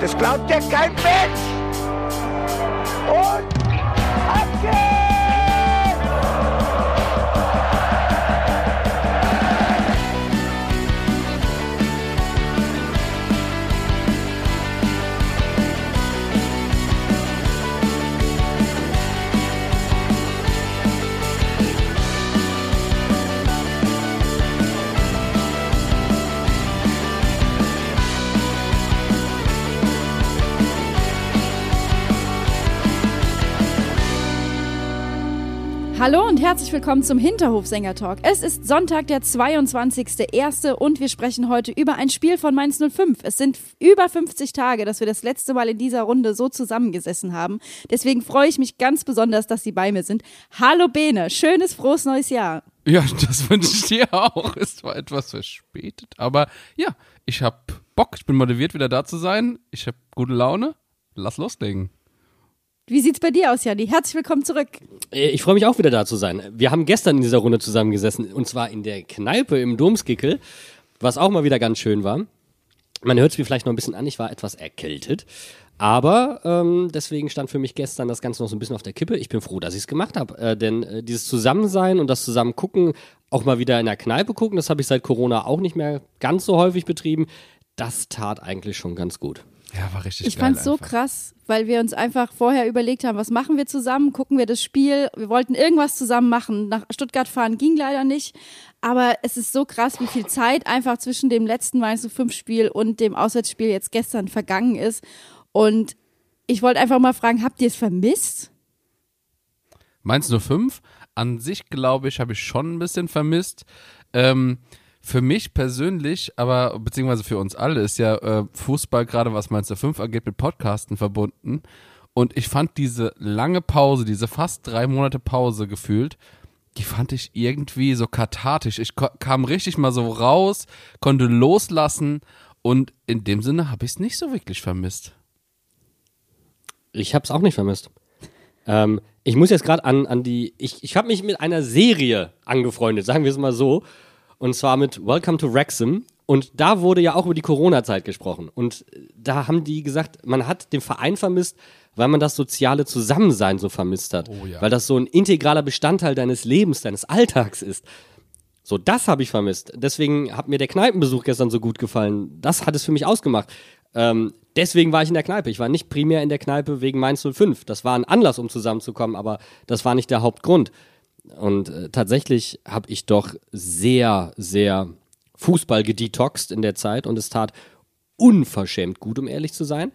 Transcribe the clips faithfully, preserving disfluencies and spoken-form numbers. Das glaubt ja kein Mensch. Und ab Hallo und herzlich willkommen zum Hinterhof-Sänger-Talk. Es ist Sonntag, der zweiundzwanzigster erster und wir sprechen heute über ein Spiel von Mainz null fünf. Es sind über fünfzig Tage, dass wir das letzte Mal in dieser Runde so zusammengesessen haben. Deswegen freue ich mich ganz besonders, dass Sie bei mir sind. Hallo Bene, schönes, frohes neues Jahr. Ja, das wünsche ich dir auch. Es war etwas verspätet, aber ja, ich habe Bock. Ich bin motiviert, wieder da zu sein. Ich habe gute Laune. Lass loslegen. Wie sieht's bei dir aus, Janni? Herzlich willkommen zurück. Ich freue mich auch wieder da zu sein. Wir haben gestern in dieser Runde zusammengesessen und zwar in der Kneipe im Domskickel, was auch mal wieder ganz schön war. Man hört es mir vielleicht noch ein bisschen an, ich war etwas erkältet, aber ähm, deswegen stand für mich gestern das Ganze noch so ein bisschen auf der Kippe. Ich bin froh, dass ich es gemacht habe, äh, denn äh, dieses Zusammensein und das Zusammengucken, auch mal wieder in der Kneipe gucken, das habe ich seit Corona auch nicht mehr ganz so häufig betrieben, das tat eigentlich schon ganz gut. Ja, war richtig geil. Ich fand's so krass, weil wir uns einfach vorher überlegt haben, was machen wir zusammen, gucken wir das Spiel, wir wollten irgendwas zusammen machen, nach Stuttgart fahren ging leider nicht, aber es ist so krass, wie viel Zeit einfach zwischen dem letzten Mainz null fünf Spiel und dem Auswärtsspiel jetzt gestern vergangen ist und ich wollte einfach mal fragen, habt ihr es vermisst? Mainz null fünf? An sich, glaube ich, habe ich schon ein bisschen vermisst, ähm, für mich persönlich, aber beziehungsweise für uns alle, ist ja äh, Fußball, gerade was Mainz null fünf angeht, mit Podcasten verbunden. Und ich fand diese lange Pause, diese fast drei Monate Pause gefühlt, die fand ich irgendwie so kathartisch. Ich ko- kam richtig mal so raus, konnte loslassen und in dem Sinne habe ich es nicht so wirklich vermisst. Ich habe es auch nicht vermisst. ähm, ich muss jetzt gerade an, an die, ich, ich habe mich mit einer Serie angefreundet, sagen wir es mal so. Und zwar mit Welcome to Wrexham. Und da wurde ja auch über die Corona-Zeit gesprochen. Und da haben die gesagt, man hat den Verein vermisst, weil man das soziale Zusammensein so vermisst hat. Oh ja. Weil das so ein integraler Bestandteil deines Lebens, deines Alltags ist. So, das habe ich vermisst. Deswegen hat mir der Kneipenbesuch gestern so gut gefallen. Das hat es für mich ausgemacht. Ähm, deswegen war ich in der Kneipe. Ich war nicht primär in der Kneipe wegen Mainz null fünf. Das war ein Anlass, um zusammenzukommen, aber das war nicht der Hauptgrund. Und äh, tatsächlich habe ich doch sehr, sehr Fußball gedetoxt in der Zeit und es tat unverschämt gut, um ehrlich zu sein.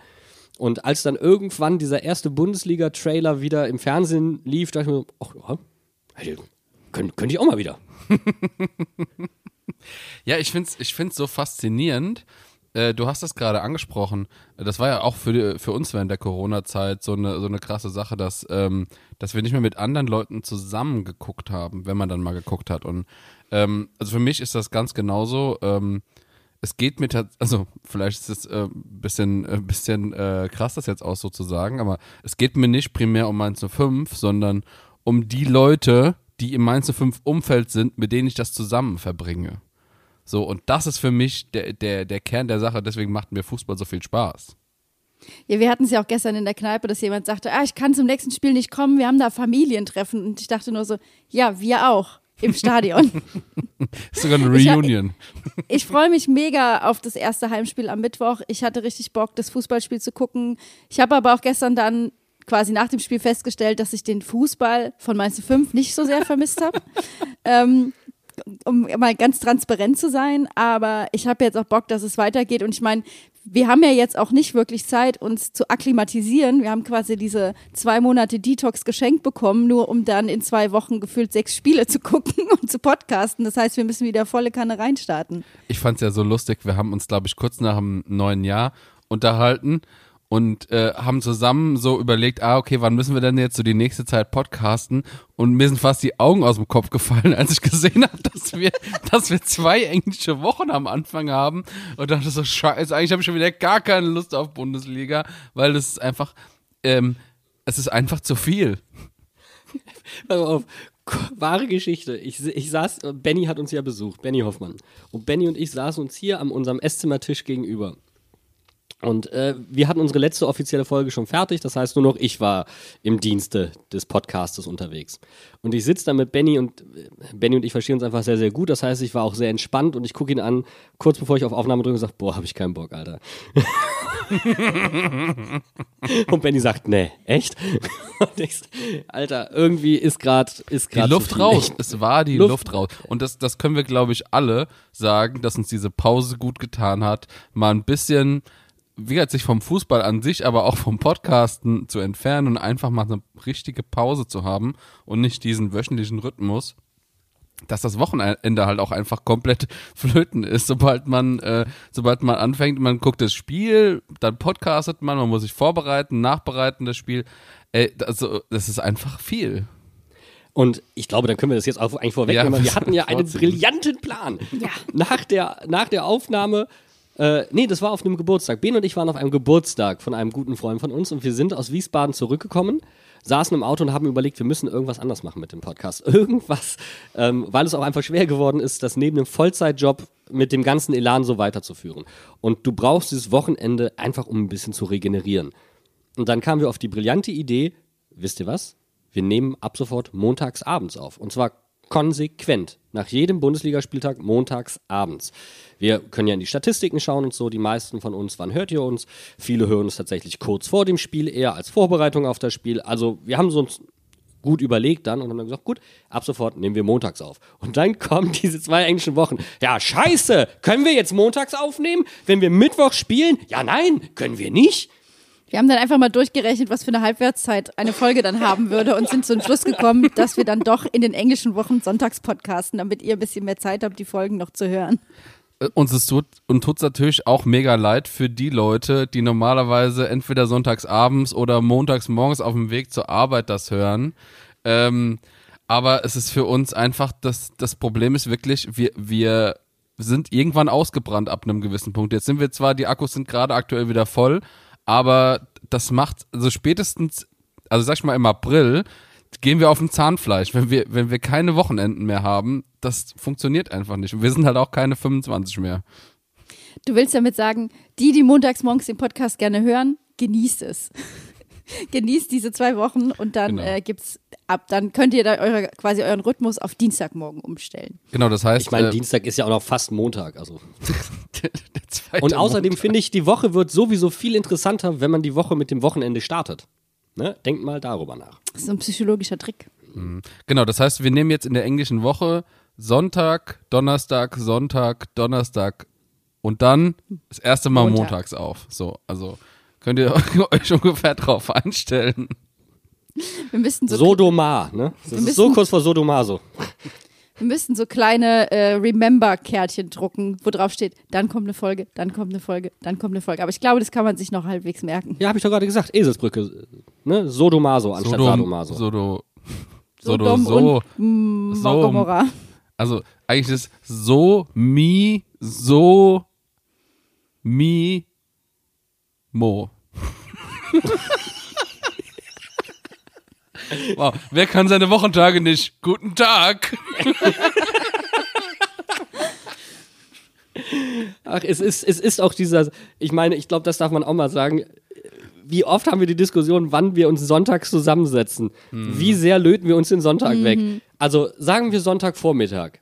Und als dann irgendwann dieser erste Bundesliga-Trailer wieder im Fernsehen lief, dachte ich mir, ach ja, hey, könnte könnt ich auch mal wieder. Ja, ich finde es ich find's so faszinierend. Äh, du hast das gerade angesprochen. Das war ja auch für, die, für uns während der Corona-Zeit so eine, so eine krasse Sache, dass, ähm, dass wir nicht mehr mit anderen Leuten zusammen geguckt haben, wenn man dann mal geguckt hat. Und ähm, also für mich ist das ganz genauso. Ähm, es geht mir tatsächlich, also vielleicht ist es ein äh, bisschen, äh, bisschen äh, krass, das jetzt auch so zu sagen, aber es geht mir nicht primär um Mainz null fünf, sondern um die Leute, die im Mainz null fünf Umfeld sind, mit denen ich das zusammen verbringe. So, und das ist für mich der, der, der Kern der Sache, deswegen macht mir Fußball so viel Spaß. Ja, wir hatten es ja auch gestern in der Kneipe, dass jemand sagte, ah, ich kann zum nächsten Spiel nicht kommen, wir haben da Familientreffen. Und ich dachte nur so, ja, wir auch im Stadion. Ist sogar eine Reunion. Ich, ich, ich freue mich mega auf das erste Heimspiel am Mittwoch. Ich hatte richtig Bock, das Fußballspiel zu gucken. Ich habe aber auch gestern dann quasi nach dem Spiel festgestellt, dass ich den Fußball von Mainz null fünf nicht so sehr vermisst habe. ähm, Um mal ganz transparent zu sein, aber ich habe jetzt auch Bock, dass es weitergeht und ich meine, wir haben ja jetzt auch nicht wirklich Zeit, uns zu akklimatisieren. Wir haben quasi diese zwei Monate Detox geschenkt bekommen, nur um dann in zwei Wochen gefühlt sechs Spiele zu gucken und zu podcasten. Das heißt, wir müssen wieder volle Kanne reinstarten. Ich fand's ja so lustig, wir haben uns, glaube ich, kurz nach dem neuen Jahr unterhalten und äh, haben zusammen so überlegt, ah, okay, wann müssen wir denn jetzt so die nächste Zeit podcasten? Und mir sind fast die Augen aus dem Kopf gefallen, als ich gesehen habe, dass wir, dass wir zwei englische Wochen am Anfang haben. Und dachte so, scheiße, eigentlich habe ich schon wieder gar keine Lust auf Bundesliga, weil das ist einfach, ähm, es ist einfach zu viel. Pass auf, wahre Geschichte. Ich, ich saß, Benni hat uns ja besucht, Benni Hoffmann. Und Benni und ich saßen uns hier an unserem Esszimmertisch gegenüber. Und äh, wir hatten unsere letzte offizielle Folge schon fertig, das heißt nur noch ich war im Dienste des Podcastes unterwegs. Und ich sitze da mit Benni und äh, Benni und ich verstehen uns einfach sehr, sehr gut, das heißt ich war auch sehr entspannt und ich gucke ihn an, kurz bevor ich auf Aufnahme drücke und sage, boah, habe ich keinen Bock, Alter. Und Benni sagt, nee, echt? Und ich, Alter, irgendwie ist gerade ist gerade die Luft raus, es war die Luft, Luft raus. Und das, das können wir, glaube ich, alle sagen, dass uns diese Pause gut getan hat, mal ein bisschen... wie gesagt, sich vom Fußball an sich, aber auch vom Podcasten zu entfernen und einfach mal eine richtige Pause zu haben und nicht diesen wöchentlichen Rhythmus, dass das Wochenende halt auch einfach komplett flöten ist, sobald man äh, sobald man anfängt, man guckt das Spiel, dann podcastet man, man muss sich vorbereiten, nachbereiten das Spiel, äh, also das ist einfach viel. Und ich glaube, dann können wir das jetzt auch eigentlich vorwegnehmen, ja, weil wir hatten ja einen brillanten Plan. Ja. Nach der, nach der Aufnahme Äh, nee, das war auf einem Geburtstag. Ben und ich waren auf einem Geburtstag von einem guten Freund von uns und wir sind aus Wiesbaden zurückgekommen, saßen im Auto und haben überlegt, wir müssen irgendwas anders machen mit dem Podcast. Irgendwas, ähm, weil es auch einfach schwer geworden ist, das neben einem Vollzeitjob mit dem ganzen Elan so weiterzuführen. Und du brauchst dieses Wochenende einfach, um ein bisschen zu regenerieren. Und dann kamen wir auf die brillante Idee, wisst ihr was? Wir nehmen ab sofort montags abends auf. Und zwar konsequent. Nach jedem Bundesligaspieltag montags abends. Wir können ja in die Statistiken schauen und so. Die meisten von uns, wann hört ihr uns? Viele hören uns tatsächlich kurz vor dem Spiel, eher als Vorbereitung auf das Spiel. Also wir haben es uns gut überlegt dann und haben dann gesagt, gut, ab sofort nehmen wir montags auf. Und dann kommen diese zwei englischen Wochen. Ja, scheiße, können wir jetzt montags aufnehmen, wenn wir Mittwoch spielen? Ja, nein, können wir nicht. Wir haben dann einfach mal durchgerechnet, was für eine Halbwertszeit eine Folge dann haben würde und sind zu dem Schluss gekommen, dass wir dann doch in den englischen Wochen sonntags podcasten, damit ihr ein bisschen mehr Zeit habt, die Folgen noch zu hören. Uns es tut und tut's natürlich auch mega leid für die Leute, die normalerweise entweder sonntags abends oder montags morgens auf dem Weg zur Arbeit das hören. Ähm, aber es ist für uns einfach, das, das Problem ist wirklich, wir, wir sind irgendwann ausgebrannt ab einem gewissen Punkt. Jetzt sind wir zwar, die Akkus sind gerade aktuell wieder voll, aber das macht, also spätestens, also sag ich mal im April, gehen wir auf ein Zahnfleisch, wenn wir, wenn wir keine Wochenenden mehr haben, das funktioniert einfach nicht. Und wir sind halt auch keine fünfundzwanzig mehr. Du willst damit sagen, die, die montags morgens den Podcast gerne hören, genießt es. Genießt diese zwei Wochen und dann genau. äh, gibt's ab, dann könnt ihr da eure, quasi euren Rhythmus auf Dienstagmorgen umstellen. Genau, das heißt. Ich meine, äh, Dienstag ist ja auch noch fast Montag, also. der, der und außerdem finde ich, die Woche wird sowieso viel interessanter, wenn man die Woche mit dem Wochenende startet. Ne? Denkt mal darüber nach. Das ist ein psychologischer Trick. Mhm. Genau, das heißt, wir nehmen jetzt in der englischen Woche Sonntag, Donnerstag, Sonntag, Donnerstag und dann das erste Mal Montag. montags auf. So, also. Könnt ihr euch ungefähr drauf einstellen. Wir müssten so Sodoma, ne? Das ist so kurz vor Sodoma so. Wir müssten so kleine äh, Remember-Kärtchen drucken, wo drauf steht, dann kommt eine Folge, dann kommt eine Folge, dann kommt eine Folge. Aber ich glaube, das kann man sich noch halbwegs merken. Ja, habe ich doch gerade gesagt. Eselsbrücke, ne? Sodomaso anstatt Sadomaso. Sodo, Sodo, Sodo, so, so. Also eigentlich ist so, mi, so, mi, mo. Wow, wer kann seine Wochentage nicht? Guten Tag! Ach, es ist, es ist auch dieser, ich meine, ich glaube, das darf man auch mal sagen, wie oft haben wir die Diskussion, wann wir uns sonntags zusammensetzen? Hm. Wie sehr löten wir uns den Sonntag mhm. weg? Also sagen wir Sonntagvormittag,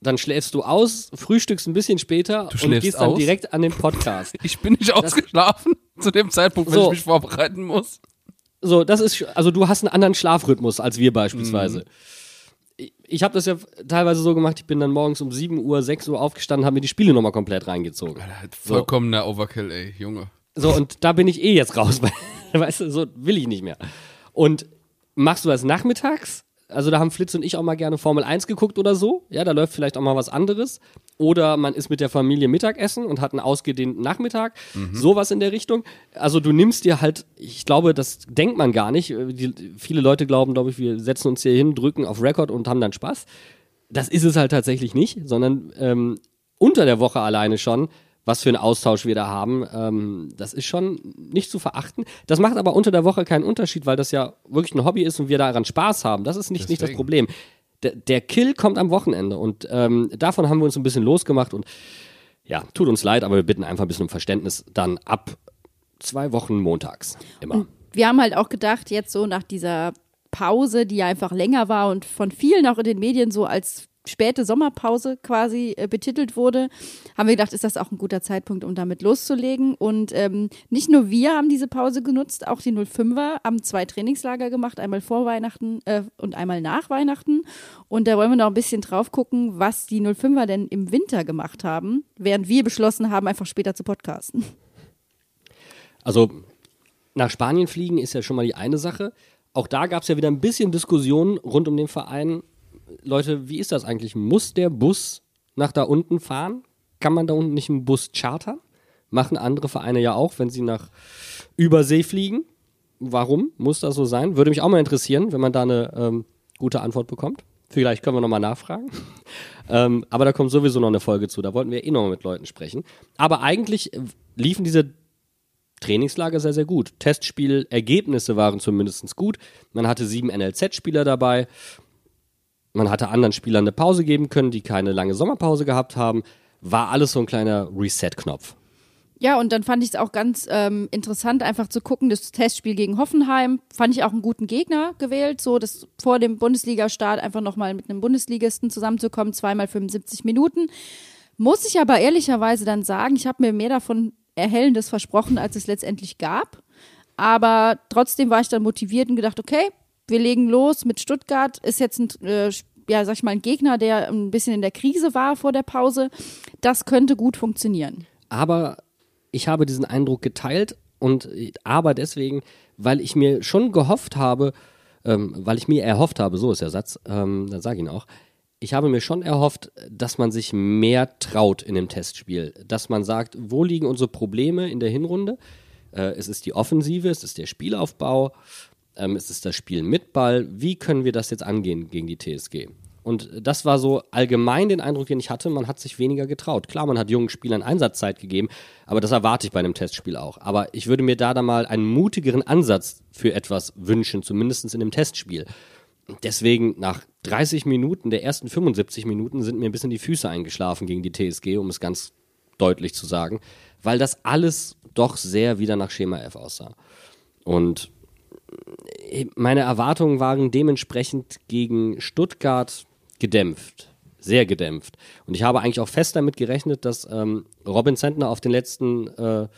dann schläfst du aus, frühstückst ein bisschen später du und gehst dann aus? direkt an den Podcast. Ich bin nicht das ausgeschlafen zu dem Zeitpunkt, wenn so. ich mich vorbereiten muss. So, das ist, also du hast einen anderen Schlafrhythmus als wir beispielsweise. Mhm. Ich, ich habe das ja teilweise so gemacht, ich bin dann morgens um sieben Uhr, sechs Uhr aufgestanden, habe mir die Spiele nochmal komplett reingezogen. Vollkommener so. Overkill, ey, Junge. So, und da bin ich eh jetzt raus, weil, weißt du, so will ich nicht mehr. Und machst du das nachmittags? Also da haben Flitz und ich auch mal gerne Formel eins geguckt oder so. Ja, da läuft vielleicht auch mal was anderes. Oder man ist mit der Familie Mittagessen und hat einen ausgedehnten Nachmittag. Mhm. Sowas in der Richtung. Also du nimmst dir halt, ich glaube, das denkt man gar nicht. Die, viele Leute glauben, glaube ich, wir setzen uns hier hin, drücken auf Record und haben dann Spaß. Das ist es halt tatsächlich nicht, sondern ähm, unter der Woche alleine schon, was für einen Austausch wir da haben, ähm, das ist schon nicht zu verachten. Das macht aber unter der Woche keinen Unterschied, weil das ja wirklich ein Hobby ist und wir daran Spaß haben. Das ist nicht, nicht das Problem. D- der Kill kommt am Wochenende und ähm, davon haben wir uns ein bisschen losgemacht und ja, tut uns leid, aber wir bitten einfach ein bisschen um Verständnis dann ab zwei Wochen montags immer. Und wir haben halt auch gedacht, jetzt so nach dieser Pause, die ja einfach länger war und von vielen auch in den Medien so als späte Sommerpause quasi äh, betitelt wurde, haben wir gedacht, ist das auch ein guter Zeitpunkt, um damit loszulegen. Und ähm, nicht nur wir haben diese Pause genutzt, auch die null fünfer haben zwei Trainingslager gemacht, einmal vor Weihnachten äh, und einmal nach Weihnachten. Und da wollen wir noch ein bisschen drauf gucken, was die null fünfer denn im Winter gemacht haben, während wir beschlossen haben, einfach später zu podcasten. Also nach Spanien fliegen ist ja schon mal die eine Sache. Auch da gab es ja wieder ein bisschen Diskussionen rund um den Verein. Leute, wie ist das eigentlich? Muss der Bus nach da unten fahren? Kann man da unten nicht einen Bus chartern? Machen andere Vereine ja auch, wenn sie nach Übersee fliegen. Warum muss das so sein? Würde mich auch mal interessieren, wenn man da eine ähm, gute Antwort bekommt. Vielleicht können wir nochmal nachfragen. ähm, aber da kommt sowieso noch eine Folge zu. Da wollten wir eh nochmal mit Leuten sprechen. Aber eigentlich liefen diese Trainingslager sehr, sehr gut. Testspielergebnisse waren zumindest gut. Man hatte sieben N L Z-Spieler dabei. Man hatte anderen Spielern eine Pause geben können, die keine lange Sommerpause gehabt haben. War alles so ein kleiner Reset-Knopf. Ja, und dann fand ich es auch ganz ähm, interessant, einfach zu gucken, das Testspiel gegen Hoffenheim, fand ich auch einen guten Gegner gewählt, so das vor dem Bundesliga-Start einfach nochmal mit einem Bundesligisten zusammenzukommen, zweimal fünfundsiebzig Minuten. Muss ich aber ehrlicherweise dann sagen, ich habe mir mehr davon Erhellendes versprochen, als es letztendlich gab. Aber trotzdem war ich dann motiviert und gedacht, okay, wir legen los mit Stuttgart, ist jetzt ein, äh, ja, sag ich mal, ein Gegner, der ein bisschen in der Krise war vor der Pause. Das könnte gut funktionieren. Aber ich habe diesen Eindruck geteilt und aber deswegen, weil ich mir schon gehofft habe, ähm, weil ich mir erhofft habe, so ist der Satz, ähm, dann sage ich ihn auch, ich habe mir schon erhofft, dass man sich mehr traut in dem Testspiel. Dass man sagt, wo liegen unsere Probleme in der Hinrunde? Äh, es ist die Offensive, es ist der Spielaufbau. Ähm, es ist das Spiel mit Ball. Wie können wir das jetzt angehen gegen die T S G? Und das war so allgemein den Eindruck, den ich hatte, man hat sich weniger getraut. Klar, man hat jungen Spielern Einsatzzeit gegeben, aber das erwarte ich bei einem Testspiel auch. Aber ich würde mir da dann mal einen mutigeren Ansatz für etwas wünschen, zumindest in einem Testspiel. Deswegen nach dreißig Minuten, der ersten fünfundsiebzig Minuten, sind mir ein bisschen die Füße eingeschlafen gegen die T S G, um es ganz deutlich zu sagen, weil das alles doch sehr wieder nach Schema F aussah. Und meine Erwartungen waren dementsprechend gegen Stuttgart gedämpft, sehr gedämpft. Und ich habe eigentlich auch fest damit gerechnet, dass ähm, Robin Zentner auf den letzten, äh,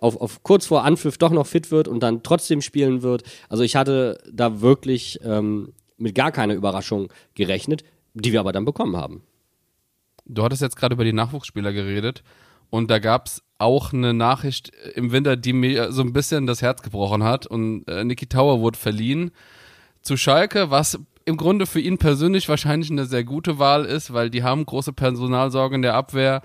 auf, auf kurz vor Anpfiff doch noch fit wird und dann trotzdem spielen wird. Also ich hatte da wirklich ähm, mit gar keiner Überraschung gerechnet, die wir aber dann bekommen haben. Du hattest jetzt gerade über die Nachwuchsspieler geredet und da gab es auch eine Nachricht im Winter, die mir so ein bisschen das Herz gebrochen hat. Und äh, Niki Tauer wurde verliehen zu Schalke, was im Grunde für ihn persönlich wahrscheinlich eine sehr gute Wahl ist, weil die haben große Personalsorge in der Abwehr.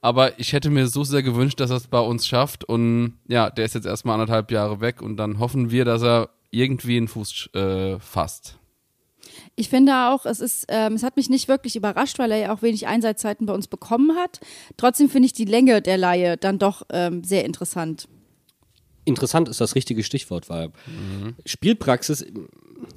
Aber ich hätte mir so sehr gewünscht, dass er es bei uns schafft. Und ja, der ist jetzt erstmal anderthalb Jahre weg und dann hoffen wir, dass er irgendwie einen Fuß äh, fasst. Ich finde auch, es ist, ähm, es hat mich nicht wirklich überrascht, weil er ja auch wenig Einsatzzeiten bei uns bekommen hat. Trotzdem finde ich die Länge der Leihe dann doch ähm, sehr interessant. Interessant ist das richtige Stichwort, weil mhm. Spielpraxis,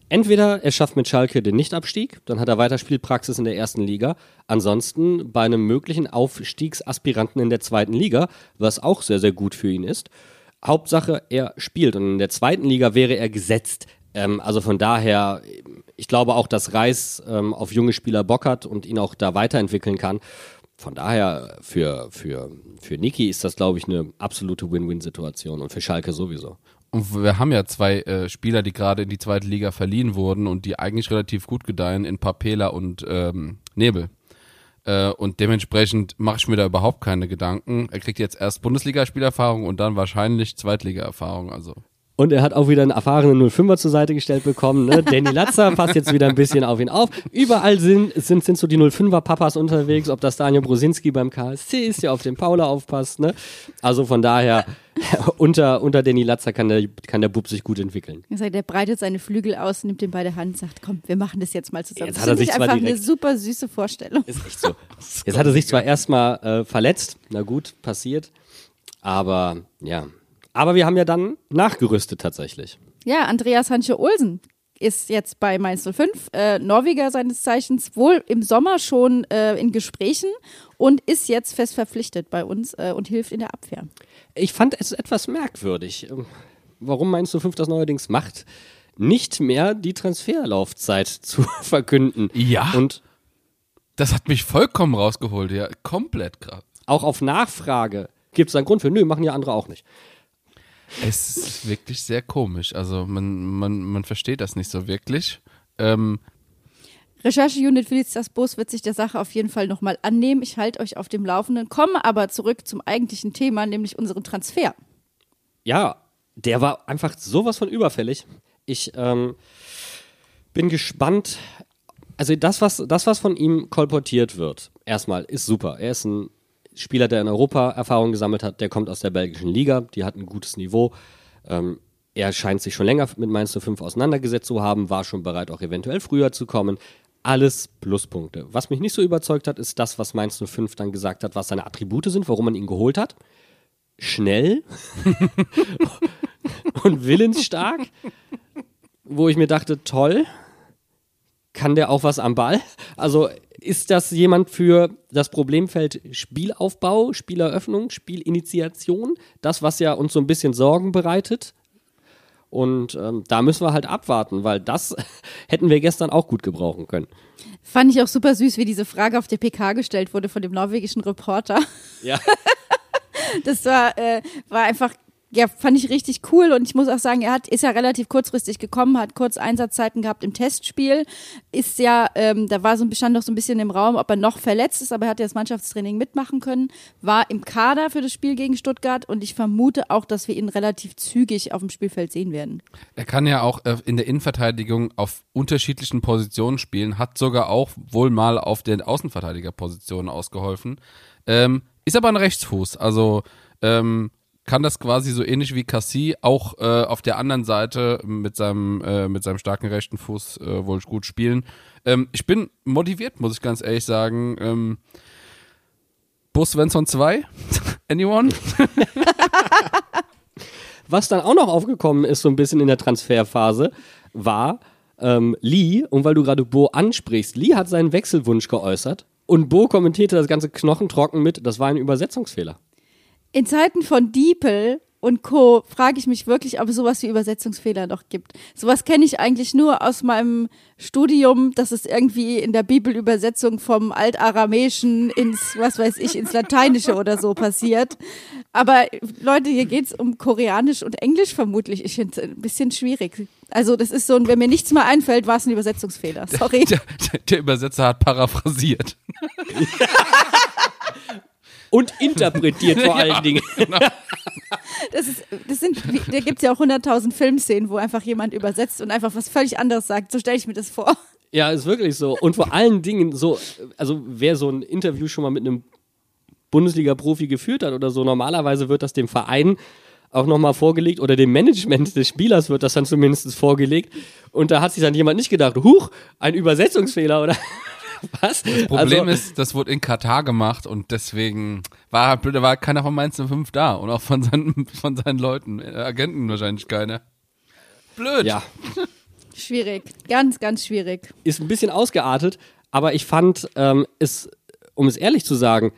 entweder er schafft mit Schalke den Nichtabstieg, dann hat er weiter Spielpraxis in der ersten Liga. Ansonsten bei einem möglichen Aufstiegsaspiranten in der zweiten Liga, was auch sehr, sehr gut für ihn ist. Hauptsache, er spielt und in der zweiten Liga wäre er gesetzt. Ähm, also von daher, ich glaube auch, dass Reis ähm, auf junge Spieler Bock hat und ihn auch da weiterentwickeln kann. Von daher, für, für, für Niki ist das, glaube ich, eine absolute Win-Win-Situation und für Schalke sowieso. Und wir haben ja zwei äh, Spieler, die gerade in die zweite Liga verliehen wurden und die eigentlich relativ gut gedeihen in Papela und ähm, Nebel. Äh, und dementsprechend mache ich mir da überhaupt keine Gedanken. Er kriegt jetzt erst Bundesligaspielerfahrung und dann wahrscheinlich Zweitliga-Erfahrung, also. Und er hat auch wieder einen erfahrenen null fünfer zur Seite gestellt bekommen. Ne? Danny Latzer passt jetzt wieder ein bisschen auf ihn auf. Überall sind, sind, sind so die null fünfer-Papas unterwegs, ob das Daniel Brosinski beim K S C ist, der auf den Paula aufpasst. Ne? Also von daher, unter, unter Danny Latzer kann der, kann der Bub sich gut entwickeln. Der breitet seine Flügel aus, nimmt ihn bei der Hand und sagt, komm, wir machen das jetzt mal zusammen. Jetzt das hat er sich zwar einfach direkt, eine super süße Vorstellung. Ist echt so. Jetzt hat er sich zwar erstmal äh, verletzt, na gut, passiert, aber ja... Aber wir haben ja dann nachgerüstet tatsächlich. Ja, Andreas Hanche Olsen ist jetzt bei Mainz null fünf, äh, Norweger seines Zeichens, wohl im Sommer schon äh, in Gesprächen und ist jetzt fest verpflichtet bei uns äh, und hilft in der Abwehr. Ich fand es etwas merkwürdig, warum Mainz null fünf das neuerdings macht, nicht mehr die Transferlaufzeit zu verkünden. Ja, und das hat mich vollkommen rausgeholt, ja, komplett krass. Auch auf Nachfrage gibt es einen Grund für, nö, machen ja andere auch nicht. Es ist wirklich sehr komisch, also man, man, man versteht das nicht so wirklich. Ähm, Recherche-Unit Felicitas Boos wird sich der Sache auf jeden Fall nochmal annehmen. Ich halte euch auf dem Laufenden, komme aber zurück zum eigentlichen Thema, nämlich unseren Transfer. Ja, der war einfach sowas von überfällig. Ich ähm, bin gespannt. Also das was, das, was von ihm kolportiert wird, erstmal, ist super. Er ist ein Spieler, der in Europa Erfahrung gesammelt hat, der kommt aus der belgischen Liga, die hat ein gutes Niveau. Ähm, er scheint sich schon länger mit Mainz null fünf auseinandergesetzt zu haben, war schon bereit, auch eventuell früher zu kommen. Alles Pluspunkte. Was mich nicht so überzeugt hat, ist das, was Mainz null fünf dann gesagt hat, was seine Attribute sind, warum man ihn geholt hat. Schnell und willensstark, wo ich mir dachte, toll, kann der auch was am Ball? Also ist das jemand für das Problemfeld Spielaufbau, Spieleröffnung, Spielinitiation? Das, was ja uns so ein bisschen Sorgen bereitet. Und ähm, da müssen wir halt abwarten, weil das hätten wir gestern auch gut gebrauchen können. Fand ich auch super süß, wie diese Frage auf der P K gestellt wurde von dem norwegischen Reporter. Ja. Das war, äh, war einfach... Ja, fand ich richtig cool und ich muss auch sagen, er hat ist ja relativ kurzfristig gekommen, hat kurz Einsatzzeiten gehabt im Testspiel, ist ja, ähm, da war so ein stand noch so ein bisschen im Raum, ob er noch verletzt ist, aber er hat ja das Mannschaftstraining mitmachen können, war im Kader für das Spiel gegen Stuttgart und ich vermute auch, dass wir ihn relativ zügig auf dem Spielfeld sehen werden. Er kann ja auch äh, in der Innenverteidigung auf unterschiedlichen Positionen spielen, hat sogar auch wohl mal auf den Außenverteidigerpositionen ausgeholfen, ähm, ist aber ein Rechtsfuß, also ähm, kann das quasi so ähnlich wie Cassie auch äh, auf der anderen Seite mit seinem, äh, mit seinem starken rechten Fuß äh, wohl gut spielen. Ähm, ich bin motiviert, muss ich ganz ehrlich sagen. Ähm, Bus Svensson zwei? Anyone? Was dann auch noch aufgekommen ist so ein bisschen in der Transferphase, war ähm, Lee, und weil du gerade Bo ansprichst, Lee hat seinen Wechselwunsch geäußert und Bo kommentierte das ganze knochentrocken mit, das war ein Übersetzungsfehler. In Zeiten von DeepL und Co. frage ich mich wirklich, ob es sowas wie Übersetzungsfehler noch gibt. Sowas kenne ich eigentlich nur aus meinem Studium, dass es irgendwie in der Bibelübersetzung vom Altaramäischen ins, was weiß ich, ins Lateinische oder so passiert. Aber Leute, hier geht's um Koreanisch und Englisch vermutlich. Ich finde es ein bisschen schwierig. Also das ist so, ein, wenn mir nichts mehr einfällt, war es ein Übersetzungsfehler. Sorry. Der, der, der Übersetzer hat paraphrasiert. Und interpretiert vor allen ja, Dingen. Genau. Das ist, das sind, da gibt es ja auch hunderttausend Filmszenen, wo einfach jemand übersetzt und einfach was völlig anderes sagt. So stelle ich mir das vor. Ja, ist wirklich so. Und vor allen Dingen so, also wer so ein Interview schon mal mit einem Bundesliga-Profi geführt hat oder so, normalerweise wird das dem Verein auch nochmal vorgelegt oder dem Management des Spielers wird das dann zumindest vorgelegt. Und da hat sich dann jemand nicht gedacht, huch, ein Übersetzungsfehler oder... Was? Das Problem also, ist, das wurde in Katar gemacht und deswegen war, war keiner von Mainz null fünf da und auch von seinen, von seinen Leuten, Agenten wahrscheinlich keiner. Blöd. Ja. Schwierig, ganz, ganz schwierig. Ist ein bisschen ausgeartet, aber ich fand ähm, es, um es ehrlich zu sagen,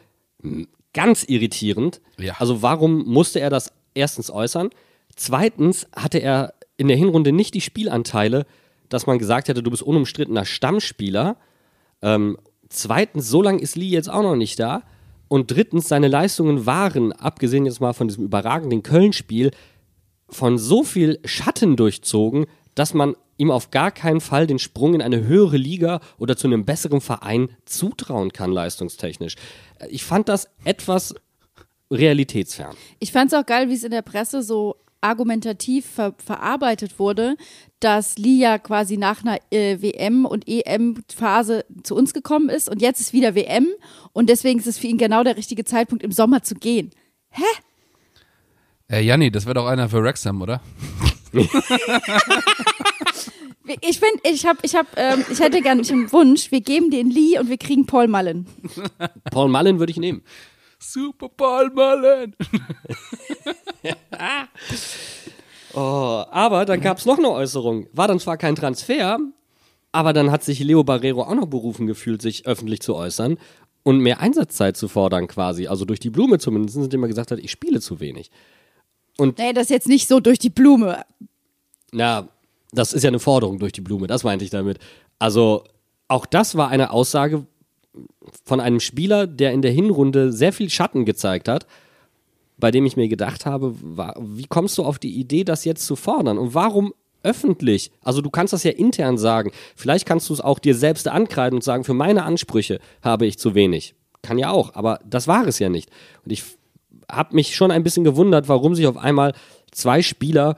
ganz irritierend. Ja. Also warum musste er das erstens äußern? Zweitens hatte er in der Hinrunde nicht die Spielanteile, dass man gesagt hätte, du bist unumstrittener Stammspieler. Ähm, zweitens, so lange ist Lee jetzt auch noch nicht da. Und drittens, seine Leistungen waren, abgesehen jetzt mal von diesem überragenden Köln-Spiel, von so viel Schatten durchzogen, dass man ihm auf gar keinen Fall den Sprung in eine höhere Liga oder zu einem besseren Verein zutrauen kann, leistungstechnisch. Ich fand das etwas realitätsfern. Ich fand es auch geil, wie es in der Presse so argumentativ ver- verarbeitet wurde, dass Lee ja quasi nach einer äh, W M- und E M-Phase zu uns gekommen ist und jetzt ist wieder W M und deswegen ist es für ihn genau der richtige Zeitpunkt, im Sommer zu gehen. Hä? Äh, Janni, das wäre doch einer für Wrexham, oder? Ich finde, ich habe, ich habe, ähm, ich hätte gerne einen Wunsch, wir geben den Lee und wir kriegen Paul Mullen. Paul Mullen würde ich nehmen. Super Paul Mullen. Oh, aber dann gab es noch eine Äußerung. War dann zwar kein Transfer, aber dann hat sich Leo Barreiro auch noch berufen gefühlt, sich öffentlich zu äußern und mehr Einsatzzeit zu fordern quasi. Also durch die Blume zumindest, indem er gesagt hat, ich spiele zu wenig. Und nee, das ist jetzt nicht so durch die Blume. Na, das ist ja eine Forderung durch die Blume, das meinte ich damit. Also auch das war eine Aussage von einem Spieler, der in der Hinrunde sehr viel Schatten gezeigt hat, bei dem ich mir gedacht habe, wie kommst du auf die Idee, das jetzt zu fordern? Und warum öffentlich? Also du kannst das ja intern sagen. Vielleicht kannst du es auch dir selbst ankreiden und sagen, für meine Ansprüche habe ich zu wenig. Kann ja auch, aber das war es ja nicht. Und ich habe mich schon ein bisschen gewundert, warum sich auf einmal zwei Spieler,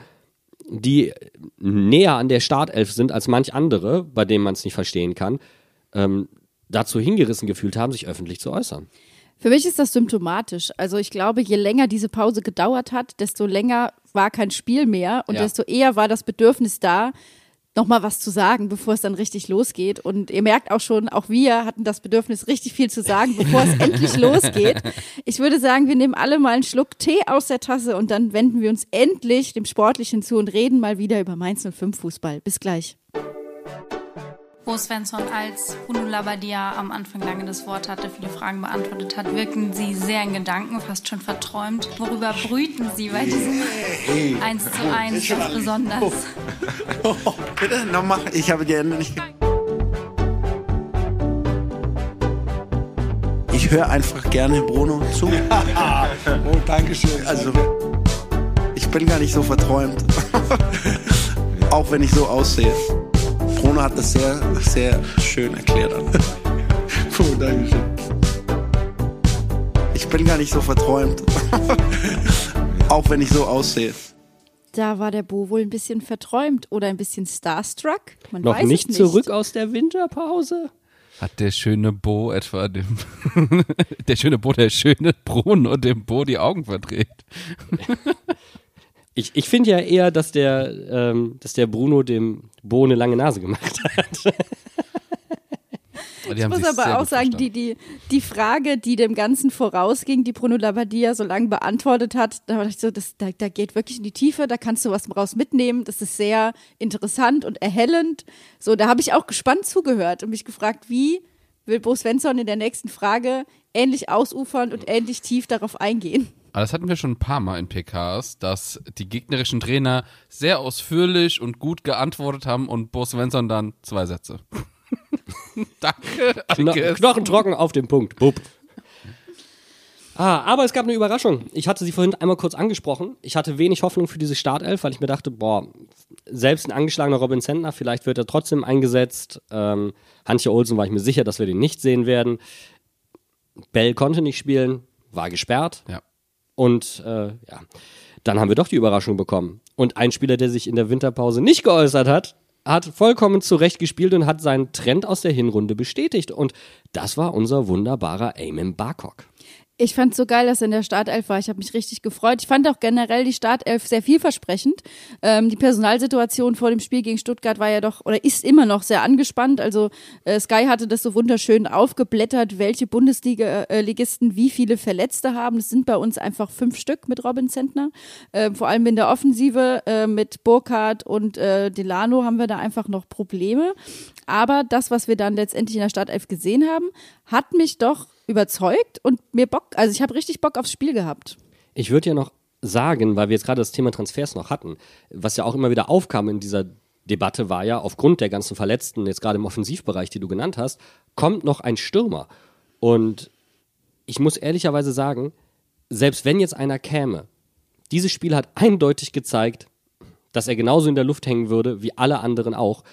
die näher an der Startelf sind als manch andere, bei denen man es nicht verstehen kann, ähm, dazu hingerissen gefühlt haben, sich öffentlich zu äußern. Für mich ist das symptomatisch. Also ich glaube, je länger diese Pause gedauert hat, desto länger war kein Spiel mehr und ja. desto eher war das Bedürfnis da, nochmal was zu sagen, bevor es dann richtig losgeht. Und ihr merkt auch schon, auch wir hatten das Bedürfnis, richtig viel zu sagen, bevor es endlich losgeht. Ich würde sagen, wir nehmen alle mal einen Schluck Tee aus der Tasse und dann wenden wir uns endlich dem Sportlichen zu und reden mal wieder über Mainz null fünf Fußball. Bis gleich. Bo Svensson, als Bruno Labbadia am Anfang lange das Wort hatte, viele Fragen beantwortet hat, wirkten sie sehr in Gedanken, fast schon verträumt. Worüber brüten sie bei diesem yeah. eins zu eins ganz besonders? Oh. Oh, bitte nochmal, ich habe die Hände nicht... Ich höre einfach gerne Bruno zu. Ja. Oh, danke schön. Also, ich bin gar nicht so verträumt, auch wenn ich so aussehe. Bruno hat das sehr, sehr schön erklärt. Puh, Dankeschön. Ich bin gar nicht so verträumt, auch wenn ich so aussehe. Da war der Bo wohl ein bisschen verträumt oder ein bisschen starstruck. Man Noch weiß nicht, nicht zurück aus der Winterpause? Hat der schöne Bo etwa dem, der schöne Bo, der schöne Bruno dem Bo die Augen verdreht? Ich, ich finde ja eher, dass der, ähm, dass der Bruno dem Bo eine lange Nase gemacht hat. Ich muss aber auch sagen, die, die, die Frage, die dem Ganzen vorausging, die Bruno Labbadia so lange beantwortet hat, da dachte ich so, das, da, da geht wirklich in die Tiefe, da kannst du was raus mitnehmen, das ist sehr interessant und erhellend. So, da habe ich auch gespannt zugehört und mich gefragt, wie will Bo Svensson in der nächsten Frage ähnlich ausufernd und ähnlich tief darauf eingehen? Aber das hatten wir schon ein paar Mal in P Ks, dass die gegnerischen Trainer sehr ausführlich und gut geantwortet haben und Bo Svensson dann zwei Sätze. Danke. Kno- Knochentrocken auf den Punkt. Bub. Ah, aber es gab eine Überraschung. Ich hatte sie vorhin einmal kurz angesprochen. Ich hatte wenig Hoffnung für diese Startelf, weil ich mir dachte, boah, selbst ein angeschlagener Robin Zentner, vielleicht wird er trotzdem eingesetzt. Ähm, Hantje Olsen war ich mir sicher, dass wir den nicht sehen werden. Bell konnte nicht spielen, war gesperrt. Ja. Und äh, ja, dann haben wir doch die Überraschung bekommen. Und ein Spieler, der sich in der Winterpause nicht geäußert hat, hat vollkommen zurecht gespielt und hat seinen Trend aus der Hinrunde bestätigt. Und das war unser wunderbarer Eamon Barcock. Ich fand es so geil, dass er in der Startelf war. Ich habe mich richtig gefreut. Ich fand auch generell die Startelf sehr vielversprechend. Ähm, die Personalsituation vor dem Spiel gegen Stuttgart war ja doch oder ist immer noch sehr angespannt. Also äh, Sky hatte das so wunderschön aufgeblättert, welche Bundesliga-Ligisten äh, wie viele Verletzte haben. Es sind bei uns einfach fünf Stück mit Robin Zentner. Äh, vor allem in der Offensive äh, mit Burkhardt und äh, Delano haben wir da einfach noch Probleme. Aber das, was wir dann letztendlich in der Startelf gesehen haben, hat mich doch überzeugt und mir Bock, also ich habe richtig Bock aufs Spiel gehabt. Ich würde ja noch sagen, weil wir jetzt gerade das Thema Transfers noch hatten, was ja auch immer wieder aufkam in dieser Debatte war ja, aufgrund der ganzen Verletzten, jetzt gerade im Offensivbereich, die du genannt hast, kommt noch ein Stürmer. Und ich muss ehrlicherweise sagen, selbst wenn jetzt einer käme, dieses Spiel hat eindeutig gezeigt, dass er genauso in der Luft hängen würde, wie alle anderen auch.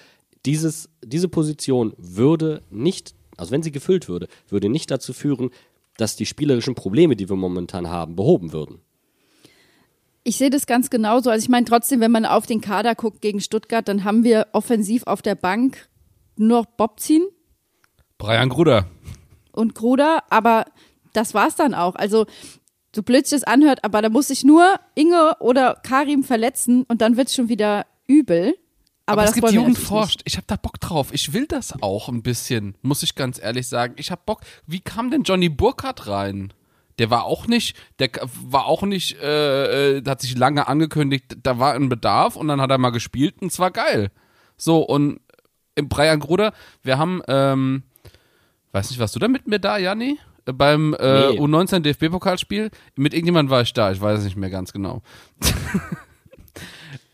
Dieses, diese Position würde nicht Also wenn sie gefüllt würde, würde nicht dazu führen, dass die spielerischen Probleme, die wir momentan haben, behoben würden. Ich sehe das ganz genauso. Also ich meine trotzdem, wenn man auf den Kader guckt gegen Stuttgart, dann haben wir offensiv auf der Bank nur Bobzin. Brian Gruder. Und Gruder, aber das war's dann auch. Also so blöd sich das anhört, aber da muss sich nur Inge oder Karim verletzen und dann wird's schon wieder übel. Aber, aber es gibt Jugend forscht. Ich habe da Bock drauf. Ich will das auch ein bisschen, muss ich ganz ehrlich sagen. Ich habe Bock. Wie kam denn Johnny Burkhardt rein? Der war auch nicht, der war auch nicht, äh, hat sich lange angekündigt, da war ein Bedarf und dann hat er mal gespielt und es war geil. So, und im Brian Gruder, wir haben, ähm, weiß nicht, warst du da mit mir da, Janni? Beim äh, nee. U neunzehn D F B-Pokalspiel? Mit irgendjemandem war ich da, ich weiß es nicht mehr ganz genau.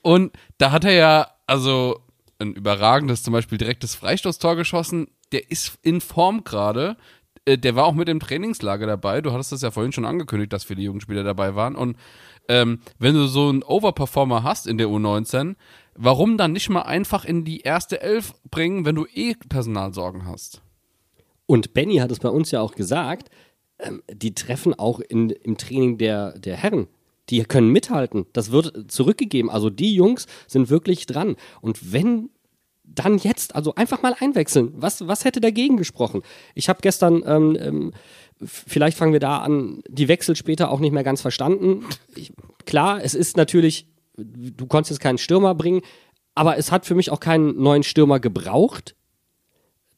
Und da hat er ja, also ein überragendes, zum Beispiel direktes Freistoßtor geschossen. Der ist in Form gerade. Der war auch mit im Trainingslager dabei. Du hattest das ja vorhin schon angekündigt, dass viele Jugendspieler dabei waren. Und ähm, wenn du so einen Overperformer hast in der U neunzehn, warum dann nicht mal einfach in die erste Elf bringen, wenn du eh Personalsorgen hast? Und Benny hat es bei uns ja auch gesagt, ähm, die treffen auch in, im Training der, der Herren. Die können mithalten. Das wird zurückgegeben. Also die Jungs sind wirklich dran. Und wenn dann jetzt, also einfach mal einwechseln. Was, was hätte dagegen gesprochen? Ich habe gestern, ähm, vielleicht fangen wir da an, die Wechsel später auch nicht mehr ganz verstanden. Ich, klar, es ist natürlich, du konntest jetzt keinen Stürmer bringen, aber es hat für mich auch keinen neuen Stürmer gebraucht.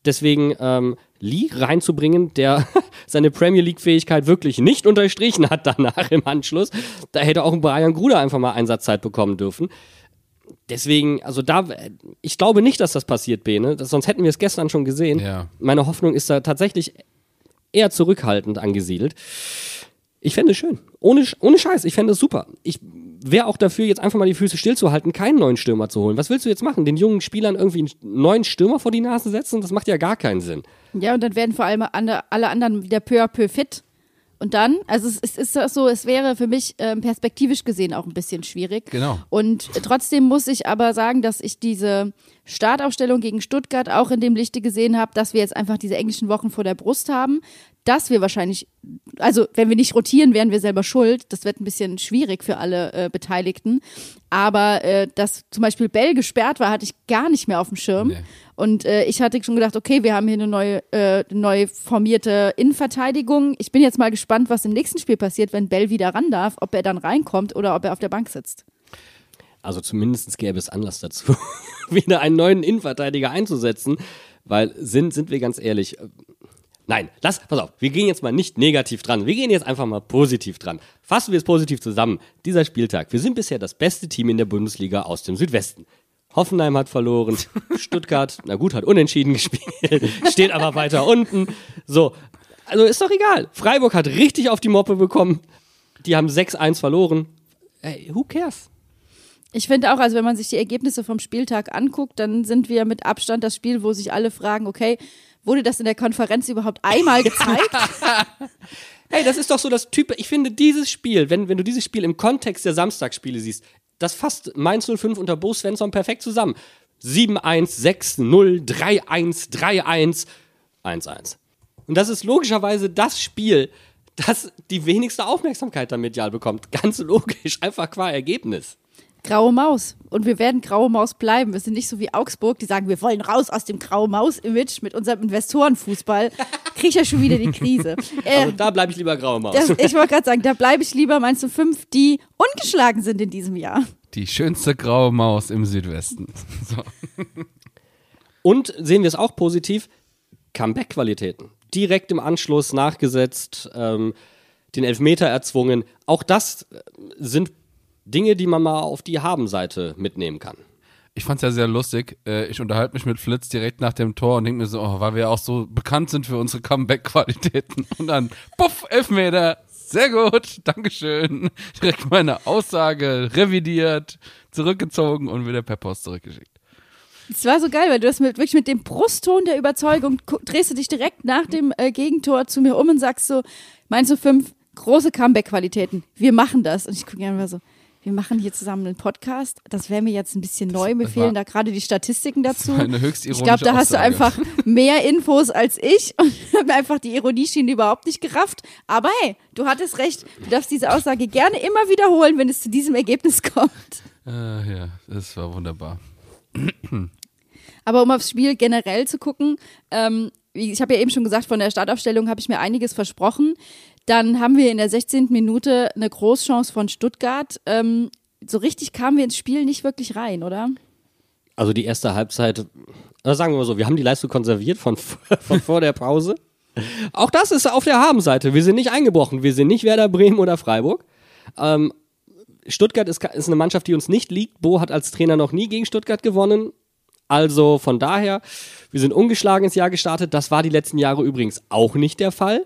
Deswegen ähm, Lee reinzubringen, der seine Premier League-Fähigkeit wirklich nicht unterstrichen hat danach im Anschluss, da hätte auch ein Brian Gruder einfach mal Einsatzzeit bekommen dürfen. Deswegen, also da, ich glaube nicht, dass das passiert, Bene, das, sonst hätten wir es gestern schon gesehen. Ja. Meine Hoffnung ist da tatsächlich eher zurückhaltend angesiedelt. Ich fände es schön. Ohne, ohne Scheiß, ich fände es super. Ich wäre auch dafür, jetzt einfach mal die Füße stillzuhalten, keinen neuen Stürmer zu holen. Was willst du jetzt machen? Den jungen Spielern irgendwie einen neuen Stürmer vor die Nase setzen? Das macht ja gar keinen Sinn. Ja, und dann werden vor allem alle anderen wieder peu à peu fit. Und dann, also es ist so, es wäre für mich ähm, perspektivisch gesehen auch ein bisschen schwierig. Genau. Und trotzdem muss ich aber sagen, dass ich diese Startaufstellung gegen Stuttgart auch in dem Lichte gesehen habe, dass wir jetzt einfach diese englischen Wochen vor der Brust haben, dass wir wahrscheinlich, also wenn wir nicht rotieren, wären wir selber schuld. Das wird ein bisschen schwierig für alle äh, Beteiligten. Aber äh, dass zum Beispiel Bell gesperrt war, hatte ich gar nicht mehr auf dem Schirm. Nee. Und äh, ich hatte schon gedacht, okay, wir haben hier eine neue, äh, neu formierte Innenverteidigung. Ich bin jetzt mal gespannt, was im nächsten Spiel passiert, wenn Bell wieder ran darf, ob er dann reinkommt oder ob er auf der Bank sitzt. Also zumindest gäbe es Anlass dazu, wieder einen neuen Innenverteidiger einzusetzen, weil sind, sind wir ganz ehrlich, nein, lass, pass auf, wir gehen jetzt mal nicht negativ dran, wir gehen jetzt einfach mal positiv dran. Fassen wir es positiv zusammen, dieser Spieltag, wir sind bisher das beste Team in der Bundesliga aus dem Südwesten. Hoffenheim hat verloren, Stuttgart, na gut, hat unentschieden gespielt, steht aber weiter unten, so, also ist doch egal. Freiburg hat richtig auf die Moppe bekommen, die haben sechs eins verloren, ey, who cares? Ich finde auch, also wenn man sich die Ergebnisse vom Spieltag anguckt, dann sind wir mit Abstand das Spiel, wo sich alle fragen, okay, wurde das in der Konferenz überhaupt einmal gezeigt? Hey, das ist doch so das Typ. Ich finde dieses Spiel, wenn, wenn du dieses Spiel im Kontext der Samstagsspiele siehst, das fasst Mainz null fünf unter Bo Svensson perfekt zusammen. sieben eins, sechs null, drei eins, drei eins, eins eins. Und das ist logischerweise das Spiel, das die wenigste Aufmerksamkeit dann medial bekommt. Ganz logisch, einfach qua Ergebnis. Graue Maus. Und wir werden Graue Maus bleiben. Wir sind nicht so wie Augsburg, die sagen, wir wollen raus aus dem Graue Maus-Image mit unserem Investorenfußball. Kriege ich ja schon wieder die Krise. Äh, also da bleibe ich lieber Graue Maus. Das, ich wollte gerade sagen, da bleibe ich lieber Mainz null fünf, die ungeschlagen sind in diesem Jahr. Die schönste Graue Maus im Südwesten. So. Und sehen wir es auch positiv, Comeback-Qualitäten. Direkt im Anschluss nachgesetzt, ähm, den Elfmeter erzwungen. Auch das sind Dinge, die man mal auf die Habenseite mitnehmen kann. Ich fand's ja sehr lustig. Ich unterhalte mich mit Flitz direkt nach dem Tor und denke mir so, oh, weil wir auch so bekannt sind für unsere Comeback-Qualitäten. Und dann, puff, Elfmeter. Sehr gut, Dankeschön. Direkt meine Aussage revidiert, zurückgezogen und wieder per Post zurückgeschickt. Es war so geil, weil du das mit, wirklich mit dem Brustton der Überzeugung drehst du dich direkt nach dem äh, Gegentor zu mir um und sagst so, meinst du fünf große Comeback-Qualitäten? Wir machen das. Und ich gucke einfach so, wir machen hier zusammen einen Podcast. Das wäre mir jetzt ein bisschen neu. Mir fehlen da gerade die Statistiken dazu. Eine höchst ironische Aussage. Ich glaube, da hast du einfach mehr Infos als ich und habe einfach die Ironieschiene überhaupt nicht gerafft. Aber hey, du hattest recht. Du darfst diese Aussage gerne immer wiederholen, wenn es zu diesem Ergebnis kommt. Äh, ja, das war wunderbar. Aber um aufs Spiel generell zu gucken, ähm, ich habe ja eben schon gesagt, von der Startaufstellung habe ich mir einiges versprochen. Dann haben wir in der sechzehnten Minute eine Großchance von Stuttgart. Ähm, so richtig kamen wir ins Spiel nicht wirklich rein, oder? Also die erste Halbzeit, sagen wir mal so, wir haben die Leistung konserviert von, von vor der Pause. Auch das ist auf der Habenseite. Wir sind nicht eingebrochen. Wir sind nicht Werder Bremen oder Freiburg. Ähm, Stuttgart ist, ist eine Mannschaft, die uns nicht liegt. Bo hat als Trainer noch nie gegen Stuttgart gewonnen. Also von daher, wir sind ungeschlagen ins Jahr gestartet. Das war die letzten Jahre übrigens auch nicht der Fall.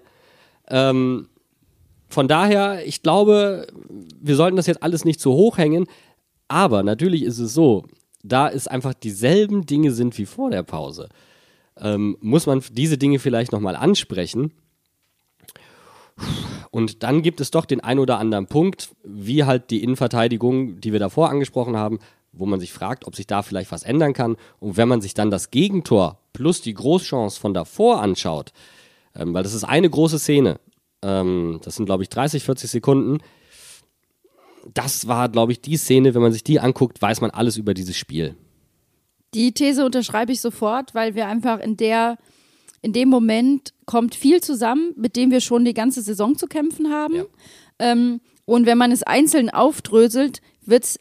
Ähm, von daher, ich glaube, wir sollten das jetzt alles nicht zu hoch hängen. Aber natürlich ist es so, da es einfach dieselben Dinge sind wie vor der Pause. Ähm, muss man diese Dinge vielleicht nochmal ansprechen. Und dann gibt es doch den ein oder anderen Punkt, wie halt die Innenverteidigung, die wir davor angesprochen haben, wo man sich fragt, ob sich da vielleicht was ändern kann. Und wenn man sich dann das Gegentor plus die Großchance von davor anschaut, ähm, weil das ist eine große Szene, ähm, das sind glaube ich dreißig, vierzig Sekunden, das war glaube ich die Szene, wenn man sich die anguckt, weiß man alles über dieses Spiel. Die These unterschreibe ich sofort, weil wir einfach in der, in dem Moment kommt viel zusammen, mit dem wir schon die ganze Saison zu kämpfen haben. Ja. Ähm, und wenn man es einzeln aufdröselt, wird es